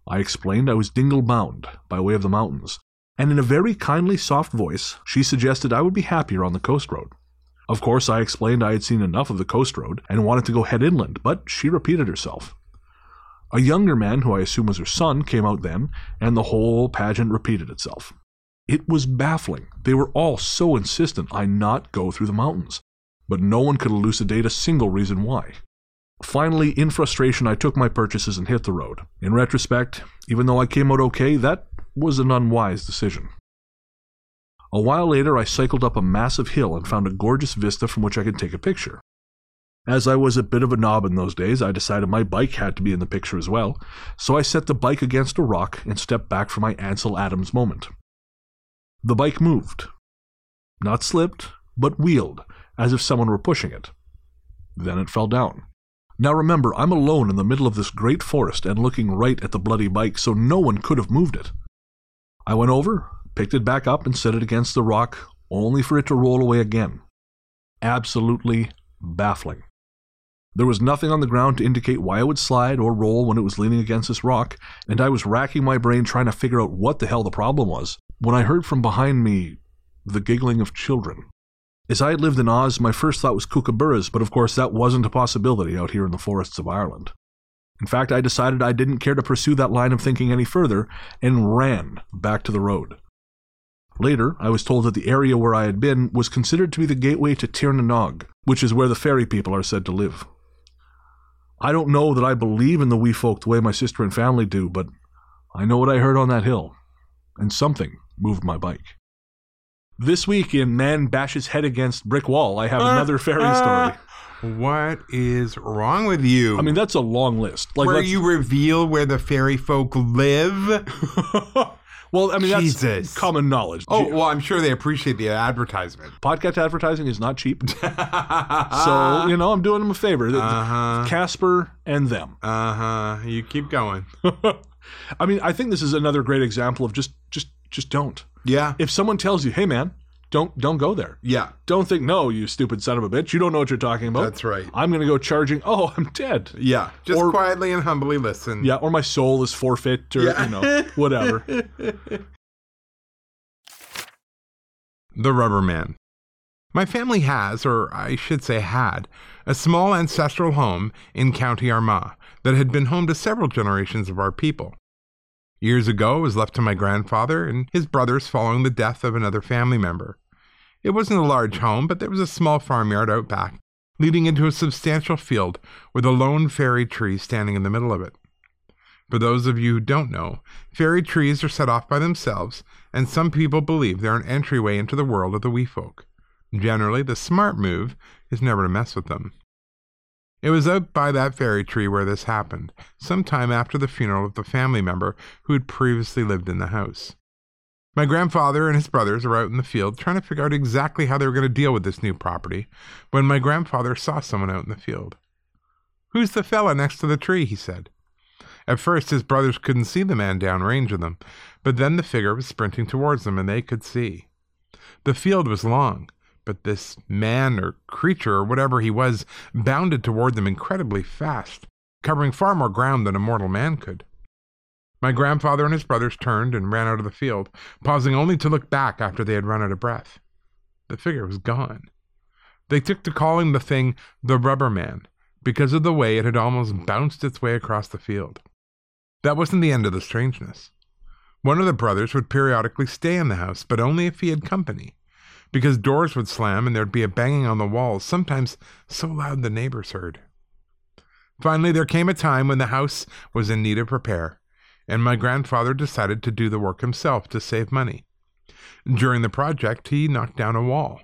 I explained I was Dingle-bound, by way of the mountains, and in a very kindly, soft voice, she suggested I would be happier on the coast road. Of course, I explained I had seen enough of the coast road and wanted to go head inland, but she repeated herself. A younger man, who I assume was her son, came out then, and the whole pageant repeated itself. It was baffling. They were all so insistent I not go through the mountains, but no one could elucidate a single reason why. Finally, in frustration, I took my purchases and hit the road. In retrospect, even though I came out okay, that was an unwise decision. A while later, I cycled up a massive hill and found a gorgeous vista from which I could take a picture. As I was a bit of a knob in those days, I decided my bike had to be in the picture as well, so I set the bike against a rock and stepped back for my Ansel Adams moment. The bike moved. Not slipped, but wheeled, as if someone were pushing it. Then it fell down. Now remember, I'm alone in the middle of this great forest and looking right at the bloody bike, so no one could have moved it. I went over, picked it back up, and set it against the rock, only for it to roll away again. Absolutely baffling. There was nothing on the ground to indicate why it would slide or roll when it was leaning against this rock, and I was racking my brain trying to figure out what the hell the problem was, when I heard from behind me the giggling of children. As I had lived in Oz, my first thought was kookaburras, but of course that wasn't a possibility out here in the forests of Ireland. In fact, I decided I didn't care to pursue that line of thinking any further, and ran back to the road. Later, I was told that the area where I had been was considered to be the gateway to Tir na N, which is where the fairy people are said to live. I don't know that I believe in the wee folk the way my sister and family do, but I know what I heard on that hill, and something moved my bike. This week in Man Bashes Head Against Brick Wall, I have another fairy story. What is wrong with you? I mean, that's a long list. Like, where you reveal where the fairy folk live? Well, I mean, that's common knowledge. Oh, well, I'm sure they appreciate the advertisement. Podcast advertising is not cheap. So, you know, I'm doing them a favor. Casper and them. You keep going. I mean, I think this is another great example of just don't. Yeah. If someone tells you, hey, man, don't go there. Yeah. Don't think, no, you stupid son of a bitch. You don't know what you're talking about. That's right. I'm going to go charging. Oh, I'm dead. Yeah. Just quietly and humbly listen. Yeah. Or my soul is forfeit or, you know, whatever. The Rubber Man. My family has, or I should say had, a small ancestral home in County Armagh that had been home to several generations of our people. Years ago, it was left to my grandfather and his brothers following the death of another family member. It wasn't a large home, but there was a small farmyard out back, leading into a substantial field with a lone fairy tree standing in the middle of it. For those of you who don't know, fairy trees are set off by themselves, and some people believe they're an entryway into the world of the wee folk. Generally, the smart move is never to mess with them. It was out by that fairy tree where this happened, sometime after the funeral of the family member who had previously lived in the house. My grandfather and his brothers were out in the field trying to figure out exactly how they were going to deal with this new property, when my grandfather saw someone out in the field. "Who's the fella next to the tree?" he said. At first his brothers couldn't see the man downrange of them, but then the figure was sprinting towards them and they could see. The field was long, but this man or creature or whatever he was bounded toward them incredibly fast, covering far more ground than a mortal man could. My grandfather and his brothers turned and ran out of the field, pausing only to look back after they had run out of breath. The figure was gone. They took to calling the thing the Rubber Man because of the way it had almost bounced its way across the field. That wasn't the end of the strangeness. One of the brothers would periodically stay in the house, but only if he had company, because doors would slam and there'd be a banging on the walls, sometimes so loud the neighbors heard. Finally, there came a time when the house was in need of repair, and my grandfather decided to do the work himself to save money. During the project, he knocked down a wall,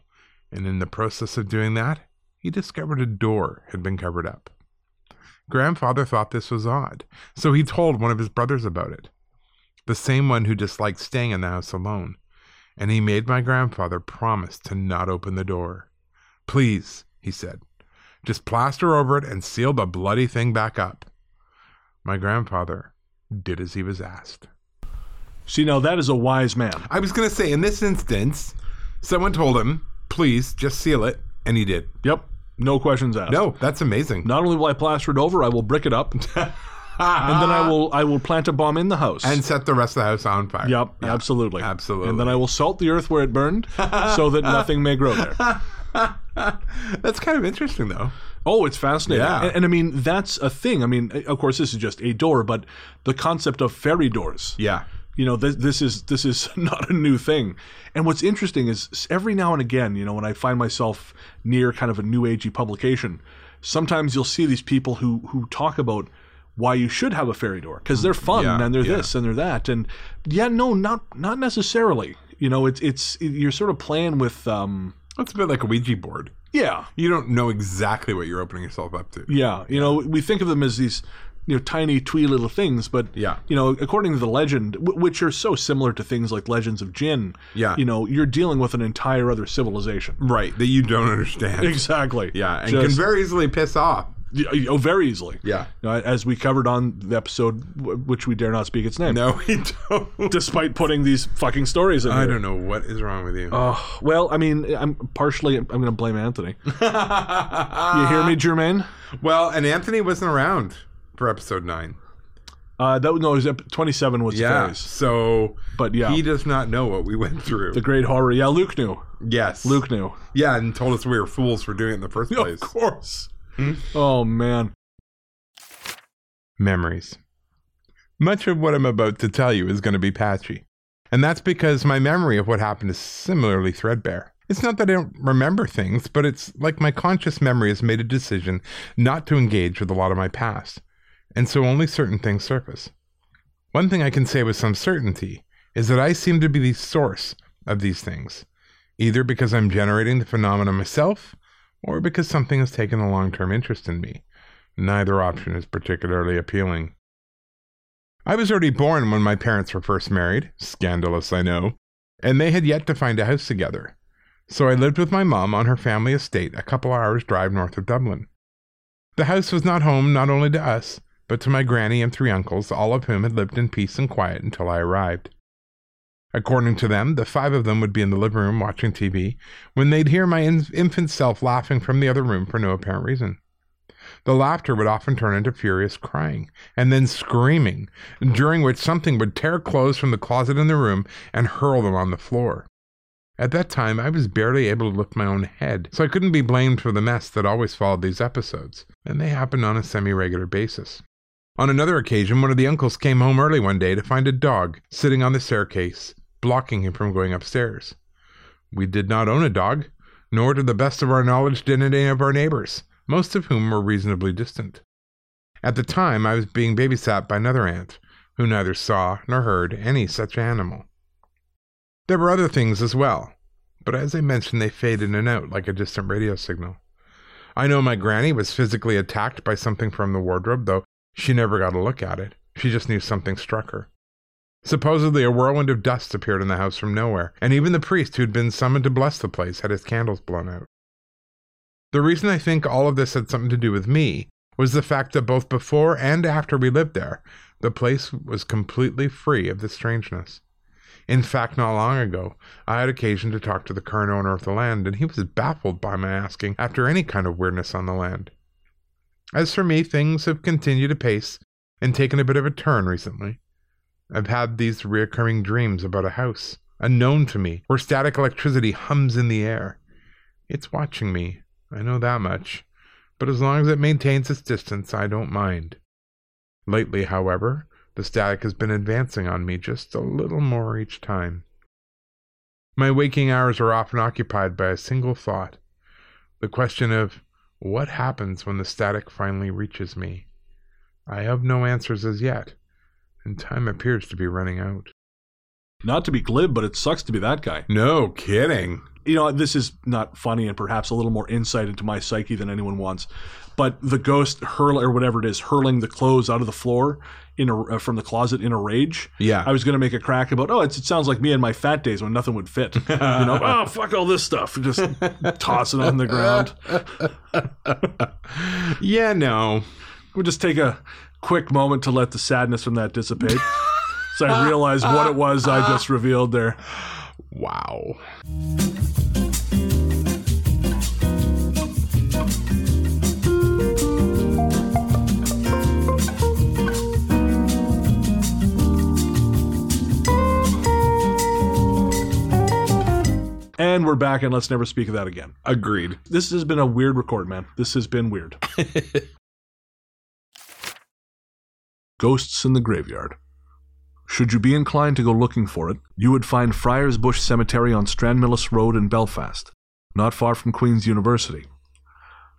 and in the process of doing that, he discovered a door had been covered up. Grandfather thought this was odd, so he told one of his brothers about it, the same one who disliked staying in the house alone. And he made my grandfather promise to not open the door. "Please," he said, "just plaster over it and seal the bloody thing back up." My grandfather did as he was asked. See, now that is a wise man. I was going to say, in this instance, someone told him, "Please, just seal it," and he did. Yep, no questions asked. No, that's amazing. Not only will I plaster it over, I will brick it up. And then I will plant a bomb in the house. And set the rest of the house on fire. Yep, yeah, absolutely. Absolutely. And then I will salt the earth where it burned so that nothing may grow there. That's kind of interesting, though. Oh, it's fascinating. Yeah. And I mean, that's a thing. I mean, of course, this is just a door, but the concept of fairy doors. Yeah. You know, this is not a new thing. And what's interesting is every now and again, you know, when I find myself near kind of a new agey publication, sometimes you'll see these people who talk about why you should have a fairy door because they're fun and they're this and they're that. And yeah, no, not necessarily. You know, you're sort of playing with. It's a bit like a Ouija board. Yeah, you don't know exactly what you're opening yourself up to. Yeah, you know, we think of them as these. You know, tiny, twee little things, but, you know, according to the legend, which are so similar to things like legends of Jinn, you know, you're dealing with an entire other civilization. Right, that you don't understand. Exactly. Yeah, and can very easily piss off. Oh, very easily. Yeah. As we covered on the episode, which we dare not speak its name. No, we don't. Despite putting these fucking stories in here. I don't know what is wrong with you. Well, I mean, I'm going to blame Anthony. You hear me, Jermaine? Well, and Anthony wasn't around. For episode 9, it was 27 was the phase. So, but he does not know what we went through. The great horror. Yeah, Luke knew. Yes, Luke knew. Yeah, and told us we were fools for doing it in the first place. Of course. Oh man. Memories. Much of what I'm about to tell you is going to be patchy, and that's because my memory of what happened is similarly threadbare. It's not that I don't remember things, but it's like my conscious memory has made a decision not to engage with a lot of my past. And so only certain things surface. One thing I can say with some certainty is that I seem to be the source of these things, either because I'm generating the phenomena myself or because something has taken a long-term interest in me. Neither option is particularly appealing. I was already born when my parents were first married, scandalous I know, and they had yet to find a house together. So I lived with my mom on her family estate a couple hours drive north of Dublin. The house was not home not only to us, but to my granny and 3 uncles, all of whom had lived in peace and quiet until I arrived. According to them, the 5 of them would be in the living room watching TV, when they'd hear my infant self laughing from the other room for no apparent reason. The laughter would often turn into furious crying, and then screaming, during which something would tear clothes from the closet in the room and hurl them on the floor. At that time, I was barely able to lift my own head, so I couldn't be blamed for the mess that always followed these episodes, and they happened on a semi-regular basis. On another occasion, one of the uncles came home early one day to find a dog sitting on the staircase, blocking him from going upstairs. We did not own a dog, nor to the best of our knowledge did any of our neighbors, most of whom were reasonably distant. At the time, I was being babysat by another aunt, who neither saw nor heard any such animal. There were other things as well, but as I mentioned, they fade in and out like a distant radio signal. I know my granny was physically attacked by something from the wardrobe, though she never got a look at it. She just knew something struck her. Supposedly, a whirlwind of dust appeared in the house from nowhere, and even the priest who had been summoned to bless the place had his candles blown out. The reason I think all of this had something to do with me was the fact that both before and after we lived there, the place was completely free of this strangeness. In fact, not long ago, I had occasion to talk to the current owner of the land, and he was baffled by my asking after any kind of weirdness on the land. As for me, things have continued apace and taken a bit of a turn recently. I've had these recurring dreams about a house, unknown to me, where static electricity hums in the air. It's watching me, I know that much, but as long as it maintains its distance, I don't mind. Lately, however, the static has been advancing on me just a little more each time. My waking hours are often occupied by a single thought, the question of, what happens when the static finally reaches me? I have no answers as yet, and time appears to be running out. Not to be glib, but it sucks to be that guy. No kidding. You know, this is not funny and perhaps a little more insight into my psyche than anyone wants, but the ghost hurling the clothes out of the floor from the closet in a rage. Yeah. I was going to make a crack about, it sounds like me in my fat days when nothing would fit. You know, fuck all this stuff. Just tossing it on the ground. Yeah, no. We'll just take a quick moment to let the sadness from that dissipate. So I realized what it was I just revealed there. Wow. And we're back, and let's never speak of that again. Agreed. This has been a weird record, man. This has been weird. Ghosts in the Graveyard. Should you be inclined to go looking for it, you would find Friars Bush Cemetery on Stranmillis Road in Belfast, not far from Queen's University.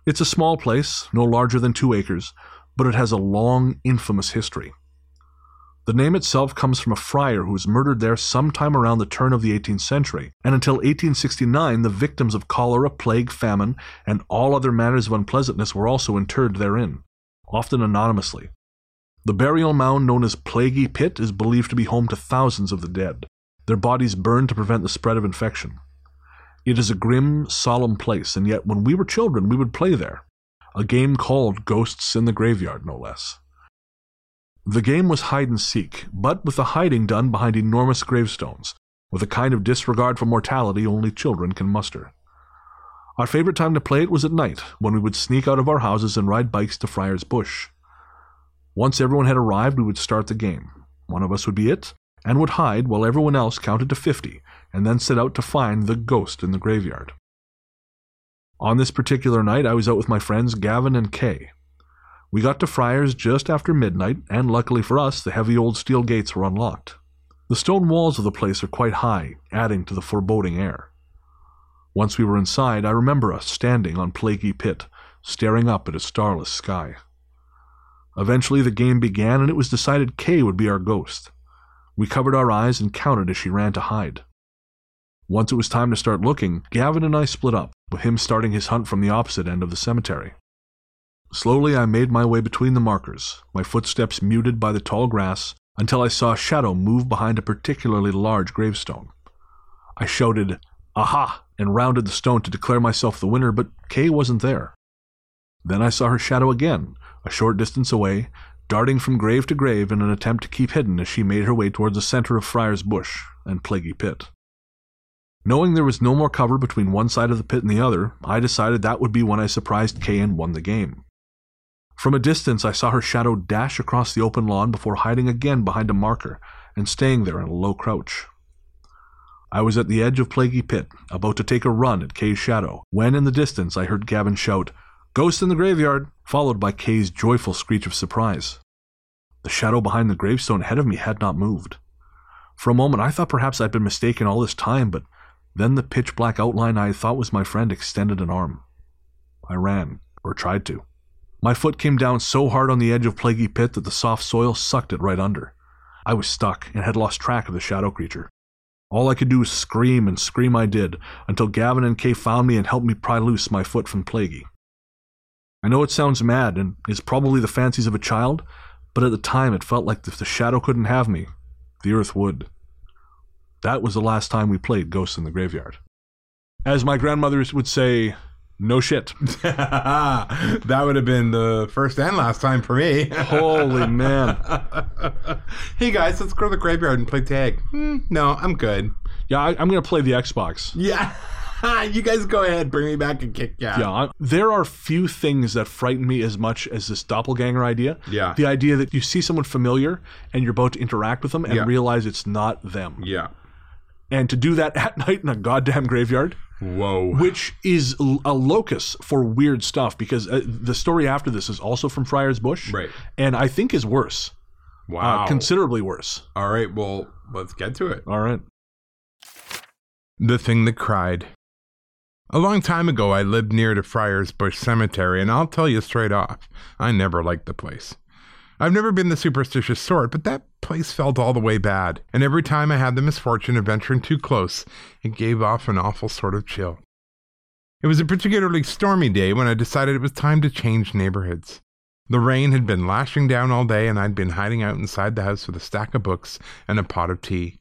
It's a small place, no larger than 2 acres, but it has a long, infamous history. The name itself comes from a friar who was murdered there sometime around the turn of the 18th century, and until 1869 the victims of cholera, plague, famine, and all other manners of unpleasantness were also interred therein, often anonymously. The burial mound known as Plaguey Pit is believed to be home to thousands of the dead, their bodies burned to prevent the spread of infection. It is a grim, solemn place, and yet when we were children we would play there, a game called Ghosts in the Graveyard, no less. The game was hide-and-seek, but with the hiding done behind enormous gravestones, with a kind of disregard for mortality only children can muster. Our favorite time to play it was at night, when we would sneak out of our houses and ride bikes to Friars Bush. Once everyone had arrived, we would start the game. One of us would be it, and would hide while everyone else counted to 50, and then set out to find the ghost in the graveyard. On this particular night, I was out with my friends Gavin and Kay. We got to Friars just after midnight, and luckily for us, the heavy old steel gates were unlocked. The stone walls of the place are quite high, adding to the foreboding air. Once we were inside, I remember us standing on Plaguey Pit, staring up at a starless sky. Eventually the game began, and it was decided Kay would be our ghost. We covered our eyes and counted as she ran to hide. Once it was time to start looking, Gavin and I split up, with him starting his hunt from the opposite end of the cemetery. Slowly I made my way between the markers, my footsteps muted by the tall grass, until I saw a shadow move behind a particularly large gravestone. I shouted, "Aha!" and rounded the stone to declare myself the winner, but Kay wasn't there. Then I saw her shadow again, a short distance away, darting from grave to grave in an attempt to keep hidden as she made her way towards the center of Friars Bush and Plaguey Pit. Knowing there was no more cover between one side of the pit and the other, I decided that would be when I surprised Kay and won the game. From a distance I saw her shadow dash across the open lawn before hiding again behind a marker and staying there in a low crouch. I was at the edge of Plaguey Pit, about to take a run at Kay's shadow, when in the distance I heard Gavin shout, "Ghost in the graveyard," followed by Kay's joyful screech of surprise. The shadow behind the gravestone ahead of me had not moved. For a moment I thought perhaps I'd been mistaken all this time, but then the pitch-black outline I thought was my friend extended an arm. I ran, or tried to. My foot came down so hard on the edge of Plaguey Pit that the soft soil sucked it right under. I was stuck and had lost track of the shadow creature. All I could do was scream, and scream I did, until Gavin and Kay found me and helped me pry loose my foot from Plaguey. I know it sounds mad and is probably the fancies of a child, but at the time it felt like if the shadow couldn't have me, the earth would. That was the last time we played Ghosts in the Graveyard. As my grandmother would say, no shit. That would have been the first and last time for me. Holy man. Hey guys, let's go to the graveyard and play tag. No, I'm good. Yeah, I'm going to play the Xbox. Yeah. You guys go ahead, bring me back and kick out. Yeah, there are few things that frighten me as much as this doppelganger idea. Yeah. The idea that you see someone familiar and you're about to interact with them and realize it's not them. Yeah. And to do that at night in a goddamn graveyard. Whoa. Which is a locus for weird stuff, because the story after this is also from Friars Bush. Right. And I think is worse. Wow. Considerably worse. All right, well, let's get to it. All right. The Thing That Cried. A long time ago, I lived near to Friars Bush Cemetery, and I'll tell you straight off, I never liked the place. I've never been the superstitious sort, but that place felt all the way bad, and every time I had the misfortune of venturing too close, it gave off an awful sort of chill. It was a particularly stormy day when I decided it was time to change neighborhoods. The rain had been lashing down all day, and I'd been hiding out inside the house with a stack of books and a pot of tea.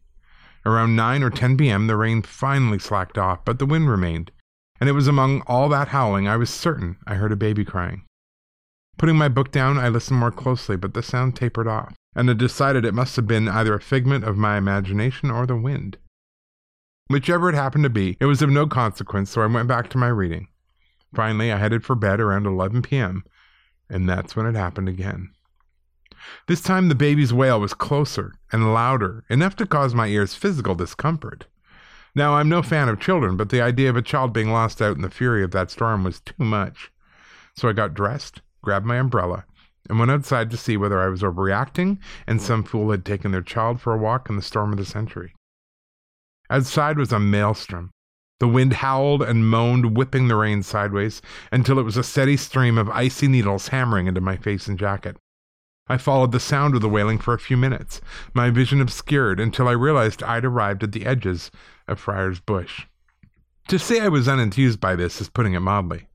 Around 9 or 10 p.m., the rain finally slacked off, but the wind remained, and it was among all that howling I was certain I heard a baby crying. Putting my book down, I listened more closely, but the sound tapered off, and I decided it must have been either a figment of my imagination or the wind. Whichever it happened to be, it was of no consequence, so I went back to my reading. Finally, I headed for bed around 11 p.m., and that's when it happened again. This time, the baby's wail was closer and louder, enough to cause my ears physical discomfort. Now, I'm no fan of children, but the idea of a child being lost out in the fury of that storm was too much. So I got dressed, grabbed my umbrella, and went outside to see whether I was overreacting and some fool had taken their child for a walk in the storm of the century. Outside was a maelstrom. The wind howled and moaned, whipping the rain sideways, until it was a steady stream of icy needles hammering into my face and jacket. I followed the sound of the wailing for a few minutes, my vision obscured, until I realized I'd arrived at the edges of Friars Bush. To say I was unenthused by this is putting it mildly.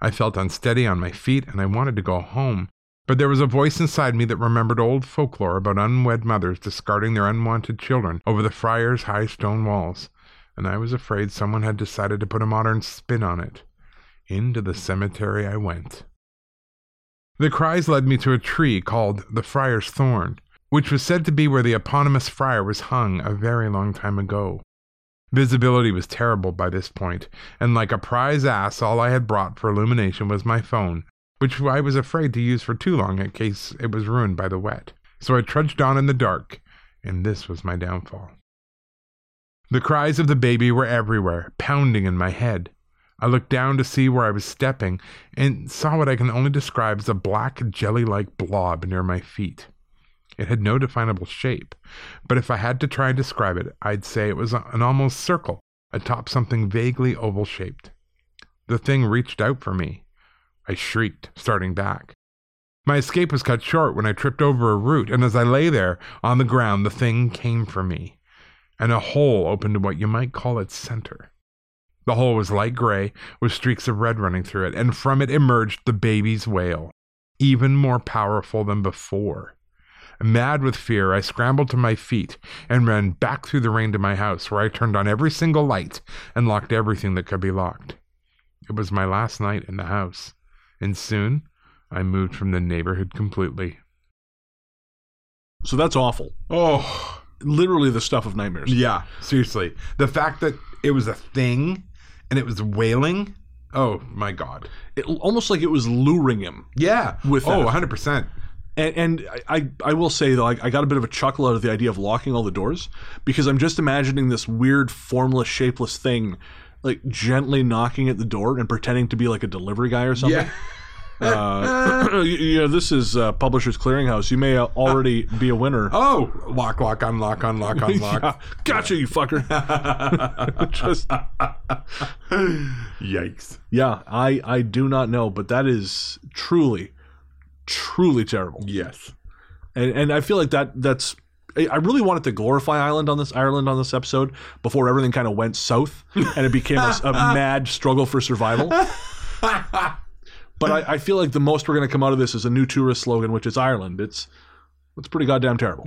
I felt unsteady on my feet, and I wanted to go home, but there was a voice inside me that remembered old folklore about unwed mothers discarding their unwanted children over the friars' high stone walls, and I was afraid someone had decided to put a modern spin on it. Into the cemetery I went. The cries led me to a tree called the Friar's Thorn, which was said to be where the eponymous friar was hung a very long time ago. Visibility was terrible by this point, and like a prize ass, all I had brought for illumination was my phone, which I was afraid to use for too long in case it was ruined by the wet. So I trudged on in the dark, and this was my downfall. The cries of the baby were everywhere, pounding in my head. I looked down to see where I was stepping, and saw what I can only describe as a black, jelly-like blob near my feet. It had no definable shape, but if I had to try and describe it, I'd say it was an almost circle atop something vaguely oval-shaped. The thing reached out for me. I shrieked, starting back. My escape was cut short when I tripped over a root, and as I lay there on the ground, the thing came for me, and a hole opened to what you might call its center. The hole was light gray, with streaks of red running through it, and from it emerged the baby's wail, even more powerful than before. Mad with fear, I scrambled to my feet and ran back through the rain to my house, where I turned on every single light and locked everything that could be locked. It was my last night in the house, and soon I moved from the neighborhood completely. So that's awful. Oh, literally the stuff of nightmares. Yeah, seriously. The fact that it was a thing and it was wailing. Oh, my God. It, almost like it was luring him. Yeah. With that. Oh, 100%. And I will say, though, I got a bit of a chuckle out of the idea of locking all the doors, because I'm just imagining this weird, formless, shapeless thing, like, gently knocking at the door and pretending to be, like, a delivery guy or something. Yeah. You know, this is Publishers Clearinghouse. You may already be a winner. Oh, lock, unlock, unlock, unlock. Yeah. Gotcha, you fucker. Just yikes. Yeah, I do not know, but that is truly terrible. Yes. And I feel like that's I really wanted to glorify Ireland on this episode before everything kind of went south and it became a mad struggle for survival. But I feel like the most we're going to come out of this is a new tourist slogan, which is Ireland. It's pretty goddamn terrible.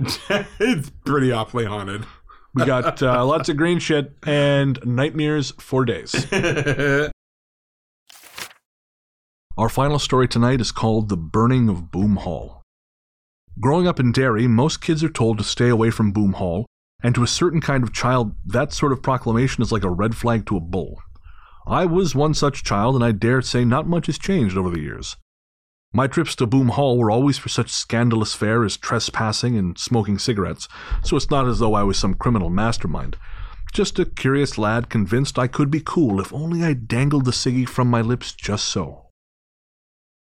It's pretty awfully haunted. We got lots of green shit and nightmares for days. Our final story tonight is called The Burning of Boom Hall. Growing up in Derry, most kids are told to stay away from Boom Hall, and to a certain kind of child, that sort of proclamation is like a red flag to a bull. I was one such child, and I dare say not much has changed over the years. My trips to Boom Hall were always for such scandalous fare as trespassing and smoking cigarettes, so it's not as though I was some criminal mastermind. Just a curious lad convinced I could be cool if only I dangled the ciggy from my lips just so.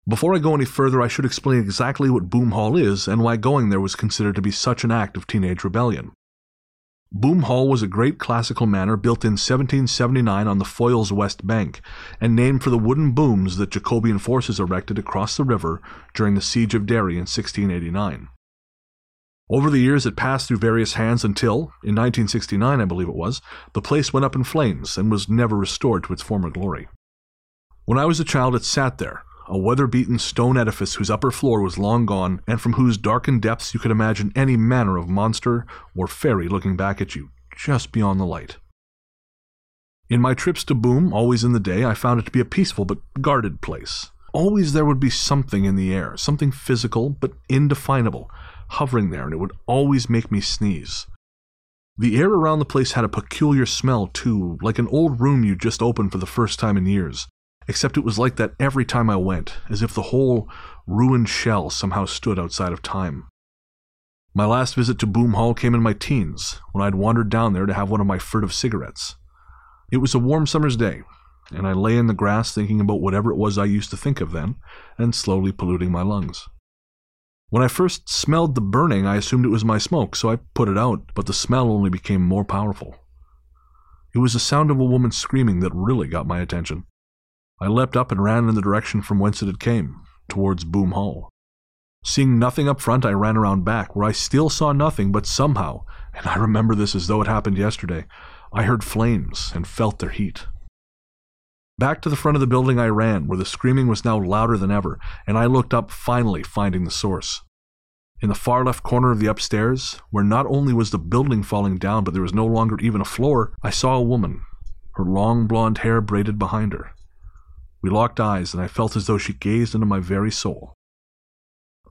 Before I go any further, I should explain exactly what Boom Hall is and why going there was considered to be such an act of teenage rebellion. Boom Hall was a great classical manor built in 1779 on the Foyle's West Bank and named for the wooden booms that Jacobean forces erected across the river during the Siege of Derry in 1689. Over the years it passed through various hands until, in 1969 I believe it was, the place went up in flames and was never restored to its former glory. When I was a child it sat there, a weather-beaten stone edifice whose upper floor was long gone and from whose darkened depths you could imagine any manner of monster or fairy looking back at you, just beyond the light. In my trips to Boom, always in the day, I found it to be a peaceful but guarded place. Always there would be something in the air, something physical but indefinable, hovering there, and it would always make me sneeze. The air around the place had a peculiar smell too, like an old room you'd just opened for the first time in years. Except it was like that every time I went, as if the whole ruined shell somehow stood outside of time. My last visit to Boom Hall came in my teens, when I'd wandered down there to have one of my furtive cigarettes. It was a warm summer's day, and I lay in the grass thinking about whatever it was I used to think of then, and slowly polluting my lungs. When I first smelled the burning, I assumed it was my smoke, so I put it out, but the smell only became more powerful. It was the sound of a woman screaming that really got my attention. I leapt up and ran in the direction from whence it had came, towards Boom Hall. Seeing nothing up front, I ran around back, where I still saw nothing, but somehow, and I remember this as though it happened yesterday, I heard flames and felt their heat. Back to the front of the building I ran, where the screaming was now louder than ever, and I looked up, finally finding the source. In the far left corner of the upstairs, where not only was the building falling down, but there was no longer even a floor, I saw a woman, her long blonde hair braided behind her. We locked eyes, and I felt as though she gazed into my very soul.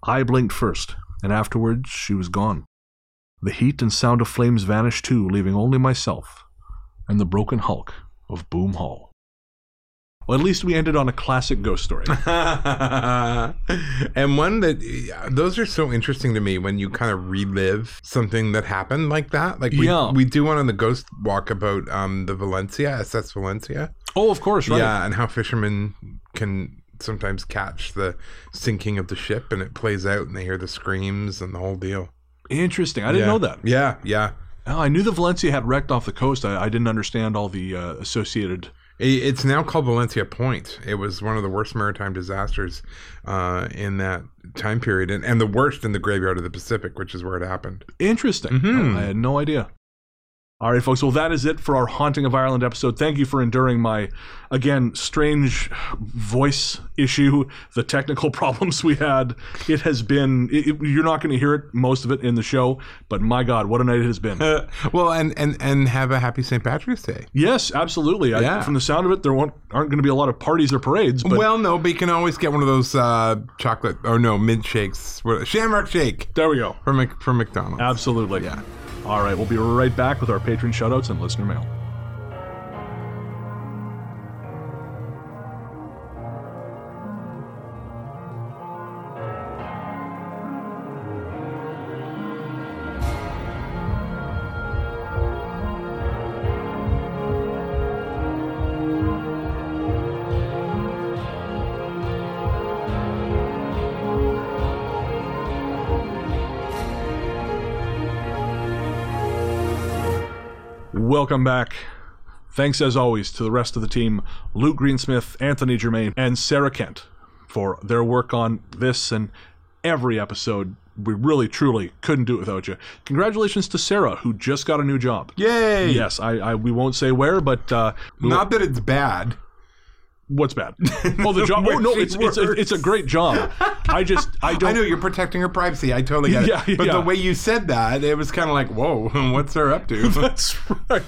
I blinked first, and afterwards she was gone. The heat and sound of flames vanished too, leaving only myself and the broken hulk of Boom Hall. Well, at least we ended on a classic ghost story. And one that, those are so interesting to me when you kind of relive something that happened like that. Like we do one on the Ghost Walk about the Valencia, SS Valencia. Oh, of course, right. Yeah, and how fishermen can sometimes catch the sinking of the ship and it plays out and they hear the screams and the whole deal. Interesting. I didn't know that. Yeah, yeah. Oh, I knew the Valencia had wrecked off the coast. I didn't understand all the associated... It's now called Valencia Point. It was one of the worst maritime disasters in that time period, and the worst in the graveyard of the Pacific, which is where it happened. Interesting. Mm-hmm. I had no idea. All right, folks. Well, that is it for our Haunting of Ireland episode. Thank you for enduring my, again, strange voice issue, the technical problems we had. It has been, you're not going to hear it, most of it in the show, but my God, what a night it has been. Well, and have a happy St. Patrick's Day. Yes, absolutely. Yeah. From the sound of it, there aren't going to be a lot of parties or parades. But well, no, but you can always get one of those mint shakes. Shamrock shake. There we go. From McDonald's. Absolutely. Yeah. All right, we'll be right back with our patron shoutouts and listener mail. Welcome back. Thanks, as always, to the rest of the team, Luke Greensmith, Anthony Germain, and Sarah Kent for their work on this and every episode. We really, truly couldn't do it without you. Congratulations to Sarah, who just got a new job. Yay! Yes, we won't say where, but... Not that it's bad. What's bad? Oh, the job. Oh, no, it's a great job. I know you're protecting her privacy. I totally get it. But the way you said that, it was kind of like, whoa, what's her up to? That's right.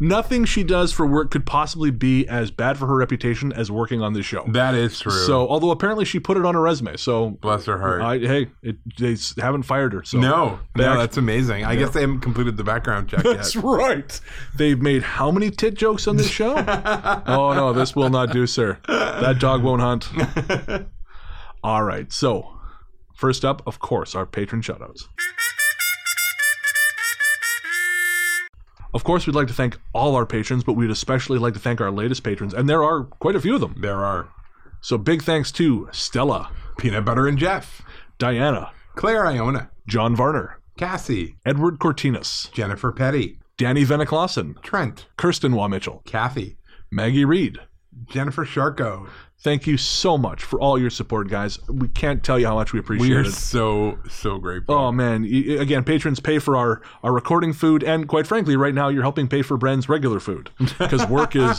Nothing she does for work could possibly be as bad for her reputation as working on this show. That is true. So, although apparently she put it on her resume. So bless her heart. They haven't fired her. So no, that's amazing. I guess they haven't completed the background check yet. That's right. They've made how many tit jokes on this show? Oh no, this will not do. Sir, that dog won't hunt. All right, so first up, of course, our patron shoutouts. Of course, we'd like to thank all our patrons, but we'd especially like to thank our latest patrons, and there are quite a few of them. There are. So big thanks to Stella, Peanut Butter and Jeff, Diana, Claire Iona, John Varner, Cassie, Edward Cortinas, Jennifer Petty, Danny Veniklassen, Trent, Kirsten Wamitchell, Kathy, Maggie Reed, Jennifer Sharko. Thank you so much for all your support, guys. We can't tell you how much we appreciate it. We are so grateful. Oh, man. Again, patrons pay for our recording food, and quite frankly, right now, you're helping pay for Bren's regular food, because work is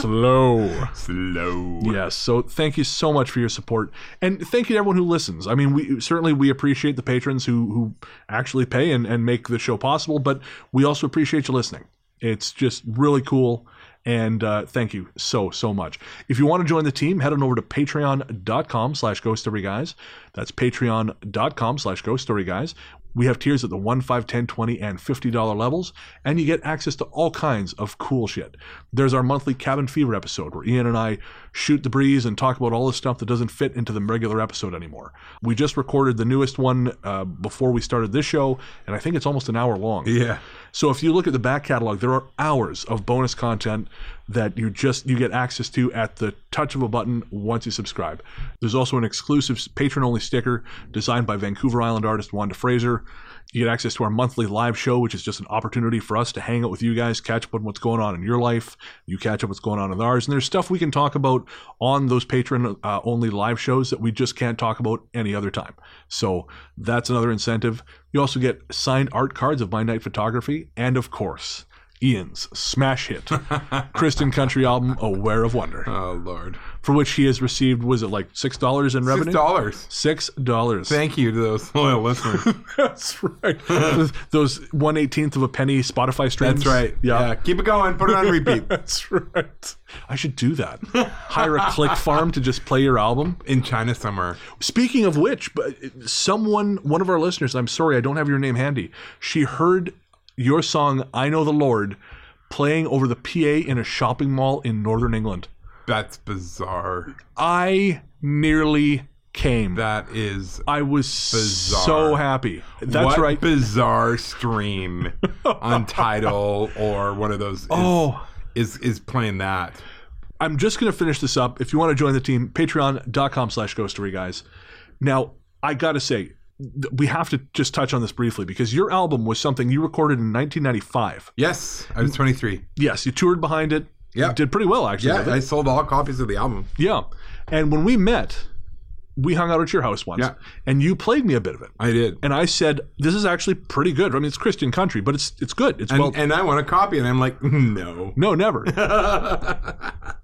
slow. Slow. Yes, so thank you so much for your support, and thank you to everyone who listens. I mean, we appreciate the patrons who actually pay and make the show possible, but we also appreciate you listening. It's just really cool. And thank you so, so much. If you want to join the team, head on over to patreon.com/ghoststoryguys. That's patreon.com/ghoststoryguys. We have tiers at the $1, $5, $10, $20, and $50 levels, and you get access to all kinds of cool shit. There's our monthly Cabin Fever episode where Ian and I shoot the breeze and talk about all the stuff that doesn't fit into the regular episode anymore. We just recorded the newest one before we started this show, and I think it's almost an hour long. Yeah. So if you look at the back catalog, there are hours of bonus content that you get access to at the touch of a button once you subscribe. There's also an exclusive patron-only sticker designed by Vancouver Island artist Wanda Frazier. You get access to our monthly live show, which is just an opportunity for us to hang out with you guys, catch up on what's going on in your life, you catch up what's going on in ours, and there's stuff we can talk about on those patron-only live shows that we just can't talk about any other time. So that's another incentive. You also get signed art cards of my night photography, and of course, Ian's smash hit, Christian country album, Aware of Wonder. Oh, Lord. For which he has received, was it like $6 in revenue? $6. Thank you to those loyal listeners. That's right. Those 1/18th of a penny Spotify streams. That's right. Yeah. Keep it going. Put it on repeat. That's right. I should do that. Hire a click farm to just play your album. In China somewhere. Speaking of which, one of our listeners, I'm sorry, I don't have your name handy, she heard your song, I Know the Lord, playing over the PA in a shopping mall in northern England. That's bizarre. I nearly came. That is bizarre. I was so happy. That's what right. Bizarre stream on Tidal or one of those is playing that. I'm just going to finish this up. If you want to join the team, patreon.com/ghostoryguys. Now, I got to say, we have to just touch on this briefly because your album was something you recorded in 1995. Yes, I was 23. Yes, you toured behind it. Yeah, did pretty well actually. Yeah, I sold all copies of the album. Yeah, and when we met, we hung out at your house once, and you played me a bit of it. I did, and I said, "This is actually pretty good. I mean, it's Christian country, but it's good. It's well." And I want a copy, and I'm like, no, never.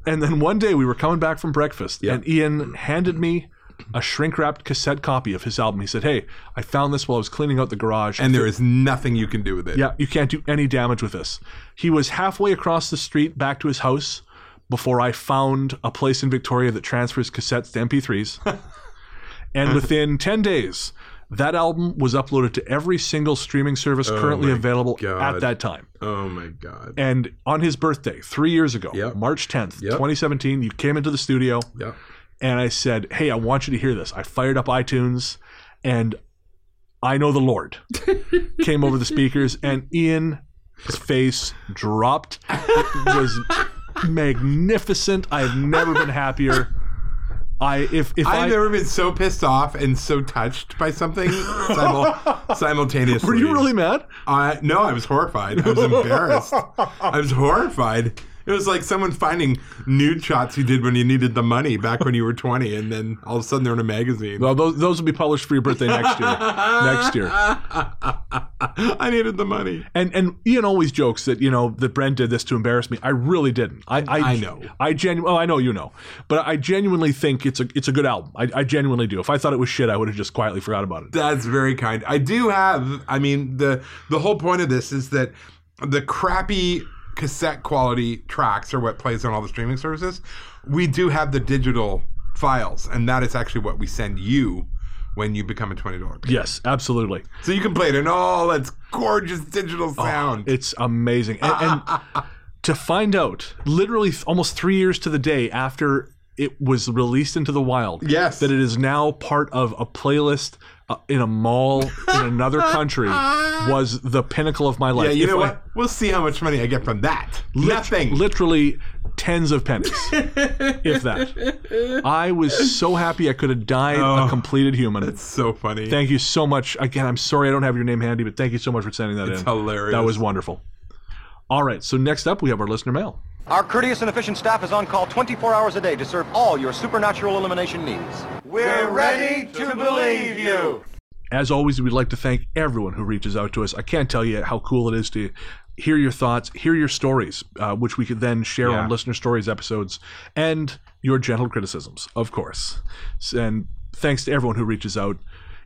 And then one day we were coming back from breakfast, and Ian handed me a shrink-wrapped cassette copy of his album. He said, hey, I found this while I was cleaning out the garage. And there is nothing you can do with it. Yeah, you can't do any damage with this. He was halfway across the street back to his house before I found a place in Victoria that transfers cassettes to MP3s. And within 10 days, that album was uploaded to every single streaming service currently available at that time. Oh, my God. And on his birthday, 3 years ago, March 10th, 2017, you came into the studio. Yep. And I said, hey, I want you to hear this. I fired up iTunes and I Know the Lord came over the speakers and Ian's face dropped. It was magnificent. I've never been happier. I've never been so pissed off and so touched by something simultaneously. Were you really mad? No, I was horrified. I was embarrassed. I was horrified. It was like someone finding nude shots you did when you needed the money back when you were 20, and then all of a sudden they're in a magazine. Well, those will be published for your birthday next year. I needed the money. And Ian always jokes that, that Brent did this to embarrass me. I really didn't. I know. I know you know. But I genuinely think it's a good album. I genuinely do. If I thought it was shit, I would have just quietly forgot about it. That's very kind. I do have, the whole point of this is that the crappy cassette quality tracks are what plays on all the streaming services. We do have the digital files, and that is actually what we send you when you become a $20 patron. Yes, absolutely. So you can play it in all its gorgeous digital sound. Oh, it's amazing. And to find out, literally almost 3 years to the day after it was released into the wild, that it is now part of a playlist in a mall in another country was the pinnacle of my life. Yeah, what? We'll see how much money I get from that. Nothing. Literally tens of pennies, if that. I was so happy I could have died a completed human. That's so funny. Thank you so much. Again, I'm sorry I don't have your name handy, but thank you so much for sending that in. It's hilarious. That was wonderful. All right, so next up we have our listener mail. Our courteous and efficient staff is on call 24 hours a day to serve all your supernatural elimination needs. We're ready to believe you. As always, we'd like to thank everyone who reaches out to us. I can't tell you how cool it is to hear your thoughts, hear your stories, which we could then share on Listener Stories episodes, and your gentle criticisms, of course. And thanks to everyone who reaches out.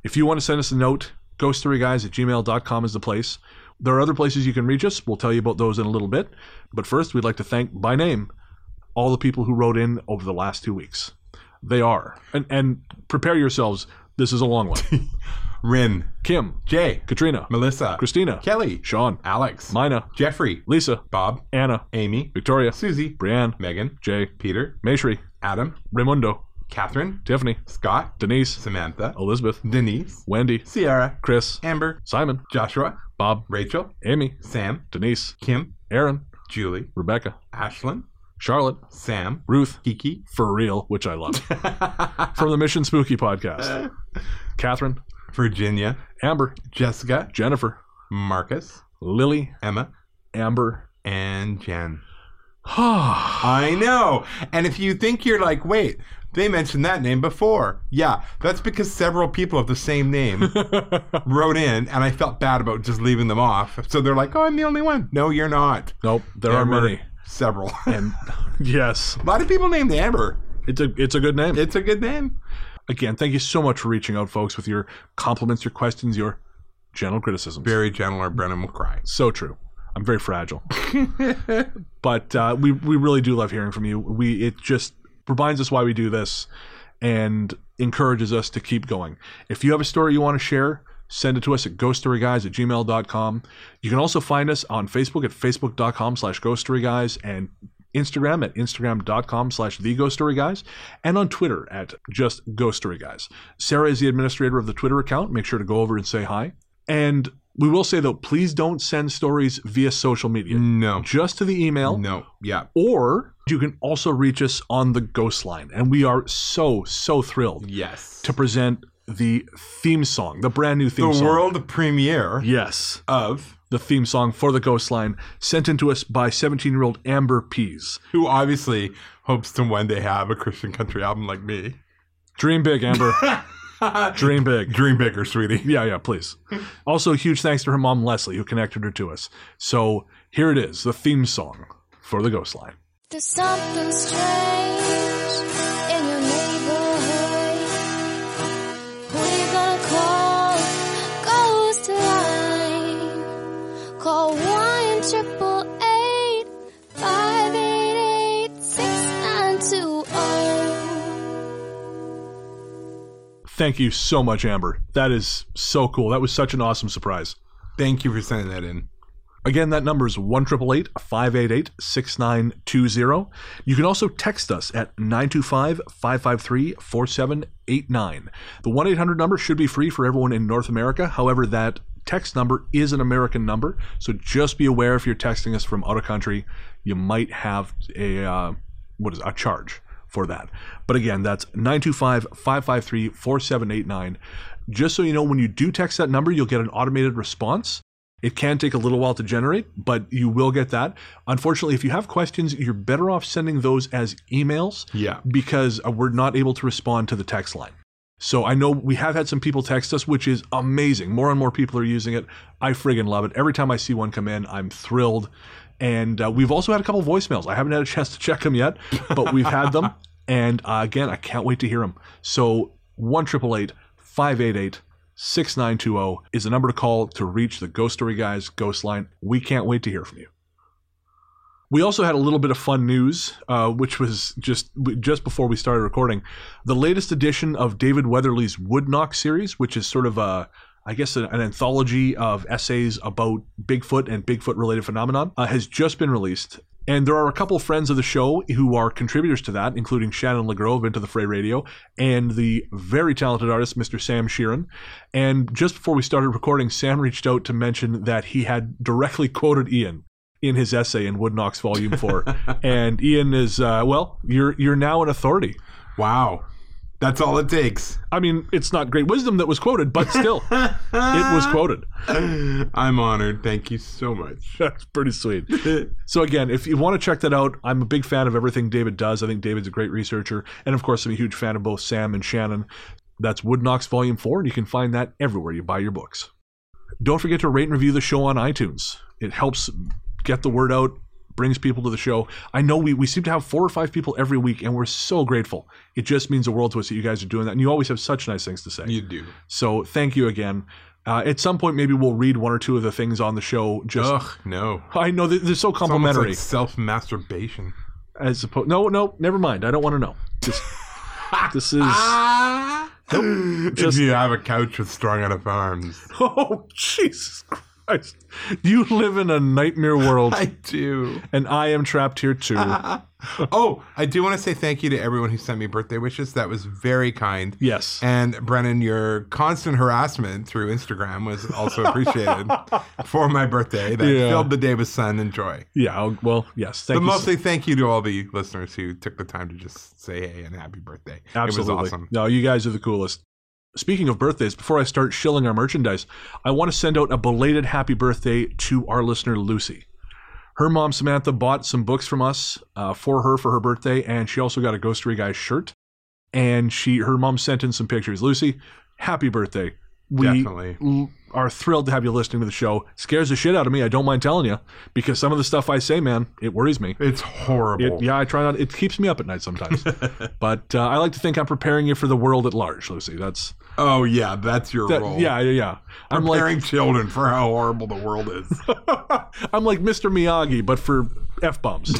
If you want to send us a note, ghostoryguys@gmail.com is the place. There are other places you can reach us. We'll tell you about those in a little bit. But first, we'd like to thank, by name, all the people who wrote in over the last 2 weeks. They are. And prepare yourselves. This is a long one. Rin, Kim, Jay, Katrina, Melissa, Christina, Kelly, Sean, Alex, Mina, Jeffrey, Lisa, Bob, Anna, Amy, Victoria, Susie, Brianne, Megan, Jay, Peter, Maishri, Adam, Raimundo, Catherine, Tiffany, Scott, Denise, Samantha, Elizabeth, Denise, Wendy, Sierra, Chris, Amber, Simon, Joshua, Bob, Rachel, Amy, Sam, Denise, Kim, Aaron, Julie, Rebecca, Ashlyn, Charlotte, Sam, Ruth, Kiki, for real, which I love, from the Mission Spooky podcast, Catherine, Virginia, Amber, Jessica, Jennifer, Marcus, Lily, Emma, Amber, and Jen. I know. And if you think you're like, wait, they mentioned that name before. Yeah, that's because several people of the same name wrote in, and I felt bad about just leaving them off. So they're like, oh, I'm the only one. No, you're not. Nope, there are many. Several. And yes. A lot of people named Amber. It's a good name. It's a good name. Again, thank you so much for reaching out, folks, with your compliments, your questions, your gentle criticisms. Very gentle, or Brennan will cry. So true. I'm very fragile. But we really do love hearing from you. It just reminds us why we do this and encourages us to keep going. If you have a story you want to share, send it to us at ghoststoryguys@gmail.com. You can also find us on Facebook at facebook.com/ghoststoryguys and Instagram at instagram.com/theghoststoryguys and on Twitter at just ghoststoryguys. Sarah is the administrator of the Twitter account. Make sure to go over and say hi. And we will say, though, please don't send stories via social media. No. Just to the email. No. Yeah. Or you can also reach us on the Ghost Line. And we are so, so thrilled. Yes. To present the theme song, the brand new theme song. The world premiere. Yes. Of the theme song for the Ghost Line, sent in to us by 17-year-old Amber Pease. Who obviously hopes to one day have a Christian country album like me. Dream big, Amber. Dream big. Dream bigger, sweetie. Yeah, please. Also, huge thanks to her mom, Leslie, who connected her to us. So here it is, the theme song for the Ghost Line. There's something strange in your neighborhood. We're gonna call Ghost Line. Call 1-888-588-6920. Thank you so much, Amber. That is so cool. That was such an awesome surprise. Thank you for sending that in. Again, that number is 1-888-588-6920. You can also text us at 925-553-4789. The 1-800 number should be free for everyone in North America. However, that text number is an American number, so just be aware if you're texting us from out of country, you might have a charge for that. But again, that's 925-553-4789. Just so you know, when you do text that number, you'll get an automated response. It can take a little while to generate, but you will get that. Unfortunately, if you have questions, you're better off sending those as emails. Yeah. Because we're not able to respond to the text line. So I know we have had some people text us, which is amazing. More and more people are using it. I friggin' love it. Every time I see one come in, I'm thrilled. And we've also had a couple of voicemails. I haven't had a chance to check them yet, but we've had them. And again, I can't wait to hear them. So 1-888-588-6920 is the number to call to reach the Ghost Story Guys Ghost Line. We can't wait to hear from you. We also had a little bit of fun news, which was just before we started recording. The latest edition of David Weatherly's Wood Knocks series, which is sort of an anthology of essays about Bigfoot and Bigfoot-related phenomenon, has just been released. And there are a couple friends of the show who are contributors to that, including Shannon LeGrove, Into the Fray Radio, and the very talented artist, Mr. Sam Sheeran. And just before we started recording, Sam reached out to mention that he had directly quoted Ian in his essay in Wood Knocks Volume 4. And Ian is, you're now an authority. Wow. That's all it takes. I mean, it's not great wisdom that was quoted, but still, it was quoted. I'm honored. Thank you so much. That's pretty sweet. So again, if you want to check that out, I'm a big fan of everything David does. I think David's a great researcher. And of course, I'm a huge fan of both Sam and Shannon. That's Wood Knocks Volume 4, and you can find that everywhere you buy your books. Don't forget to rate and review the show on iTunes. It helps get the word out. Brings people to the show. I know we seem to have 4 or 5 people every week, and we're so grateful. It just means the world to us that you guys are doing that, and you always have such nice things to say. You do. So thank you again. At some point, maybe we'll read 1 or 2 of the things on the show. Just, ugh, no. I know, they're so complimentary. It's almost like self-masturbation. As opposed, no, never mind. I don't want to know. This is Nope, just... If you have a couch with strong enough arms. Oh, Jesus Christ. You live in a nightmare world. I do. And I am trapped here too. Oh, I do want to say thank you to everyone who sent me birthday wishes. That was very kind. Yes. And Brennan, your constant harassment through Instagram was also appreciated for my birthday. That filled the day with sun and joy. Yeah. Well, yes. Thank you. But mostly thank you to all the listeners who took the time to just say hey and happy birthday. Absolutely. It was awesome. No, you guys are the coolest. Speaking of birthdays, before I start shilling our merchandise, I want to send out a belated happy birthday to our listener, Lucy. Her mom, Samantha, bought some books from us for her birthday, and she also got a Ghost Story Guys shirt. And her mom sent in some pictures. Lucy, happy birthday. We Definitely. Are thrilled to have you listening to the show. Scares the shit out of me, I don't mind telling you, because some of the stuff I say, man, it worries me. It's horrible. I try not. It keeps me up at night sometimes. But I like to think I'm preparing you for the world at large, Lucy. That's... Oh, yeah, that's your role. Yeah. I'm preparing children for how horrible the world is. I'm like Mr. Miyagi, but for F-bombs.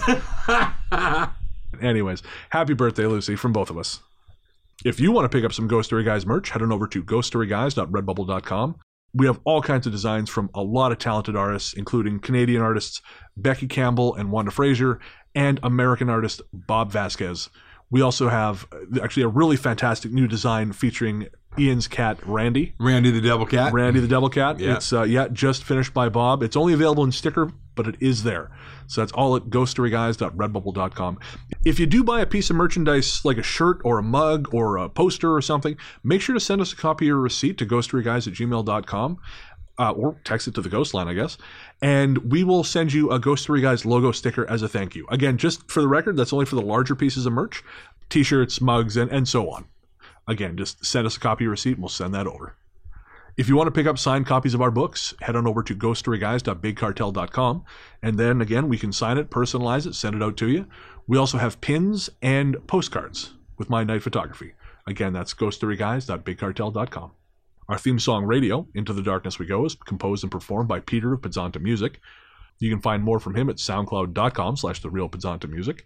Anyways, happy birthday, Lucy, from both of us. If you want to pick up some Ghost Story Guys merch, head on over to ghoststoryguys.redbubble.com. We have all kinds of designs from a lot of talented artists, including Canadian artists Becky Campbell and Wanda Frazier, and American artist Bob Vasquez. We also have actually a really fantastic new design featuring Ian's cat, Randy. Randy the Devil Cat. Yeah. It's just finished by Bob. It's only available in sticker, but it is there. So that's all at ghoststoryguys.redbubble.com. If you do buy a piece of merchandise like a shirt or a mug or a poster or something, make sure to send us a copy of your receipt to ghoststoryguys@gmail.com. Or text it to the Ghost Line, I guess. And we will send you a Ghost Story Guys logo sticker as a thank you. Again, just for the record, that's only for the larger pieces of merch, T-shirts, mugs, and so on. Again, just send us a copy of your receipt and we'll send that over. If you want to pick up signed copies of our books, head on over to ghoststoryguys.bigcartel.com. And then, again, we can sign it, personalize it, send it out to you. We also have pins and postcards with my night photography. Again, that's ghoststoryguys.bigcartel.com. Our theme song, Radio, Into the Darkness We Go, is composed and performed by Peter of Pizzanta Music. You can find more from him at soundcloud.com/therealpizzantamusic.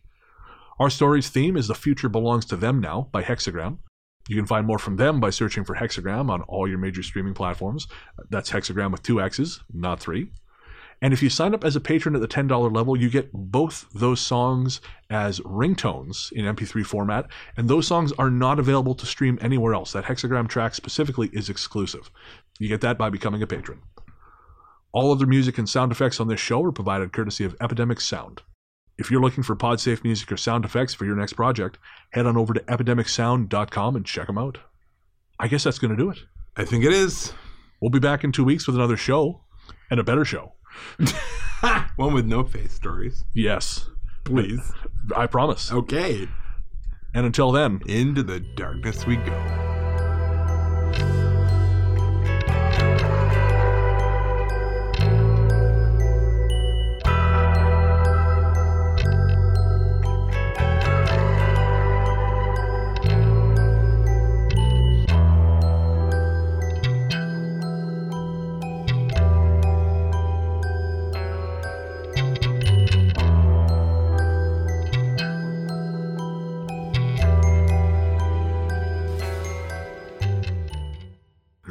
Our story's theme is The Future Belongs to Them Now by Hexxagram. You can find more from them by searching for Hexxagram on all your major streaming platforms. That's Hexxagram with 2 X's, not 3. And if you sign up as a patron at the $10 level, you get both those songs as ringtones in MP3 format, and those songs are not available to stream anywhere else. That Hexxagram track specifically is exclusive. You get that by becoming a patron. All other music and sound effects on this show are provided courtesy of Epidemic Sound. If you're looking for PodSafe music or sound effects for your next project, head on over to epidemicsound.com and check them out. I guess that's going to do it. I think it is. We'll be back in 2 weeks with another show, and a better show. One with no face stories. Yes. Please. I promise. Okay. And until then, into the darkness we go.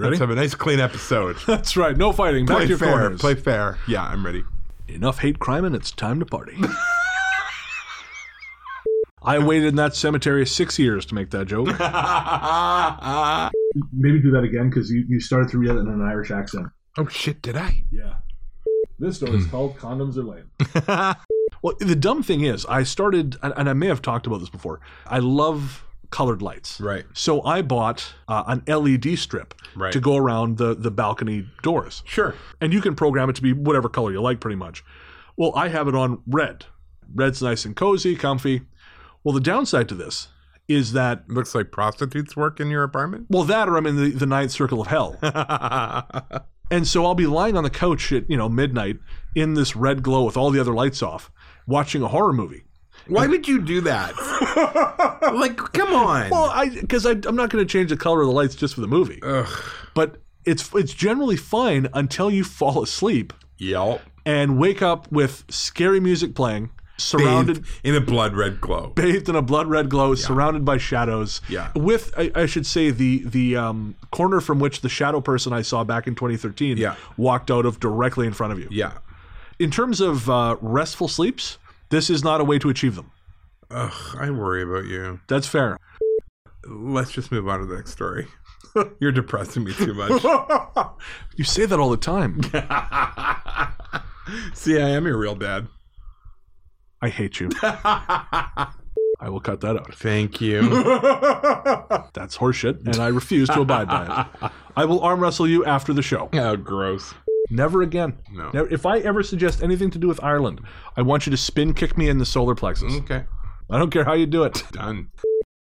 Let's have a nice clean episode. That's right. No fighting. Back to your corners. Play fair. Yeah, I'm ready. Enough hate crime and it's time to party. I waited in that cemetery 6 years to make that joke. Maybe do that again because you started to read it in an Irish accent. Oh shit, did I? Yeah. This story is called Condoms Are Lame. Well, the dumb thing is I started, and I may have talked about this before, I love colored lights. Right. So I bought an LED strip to go around the balcony doors. Sure. And you can program it to be whatever color you like pretty much. Well, I have it on red. Red's nice and cozy, comfy. Well, the downside to this is that... Looks like prostitutes work in your apartment? Well, that or I'm in the ninth circle of hell. And so I'll be lying on the couch at midnight in this red glow with all the other lights off, watching a horror movie. Why would you do that? Come on. Well, because I'm not going to change the color of the lights just for the movie. Ugh. But it's generally fine until you fall asleep. Yep. And wake up with scary music playing surrounded in a blood red glow, bathed in a blood red glow, surrounded by shadows. Yeah, with I should say the corner from which the shadow person I saw back in 2013 walked out of directly in front of you. Yeah, in terms of restful sleeps, this is not a way to achieve them. Ugh, I worry about you. That's fair. Let's just move on to the next story. You're depressing me too much. You say that all the time. See, I am your real dad. I hate you. I will cut that out. Thank you. That's horseshit, and I refuse to abide by it. I will arm wrestle you after the show. Oh, gross. Never again. No. Never, if I ever suggest anything to do with Ireland, I want you to spin kick me in the solar plexus. Okay. I don't care how you do it. Done.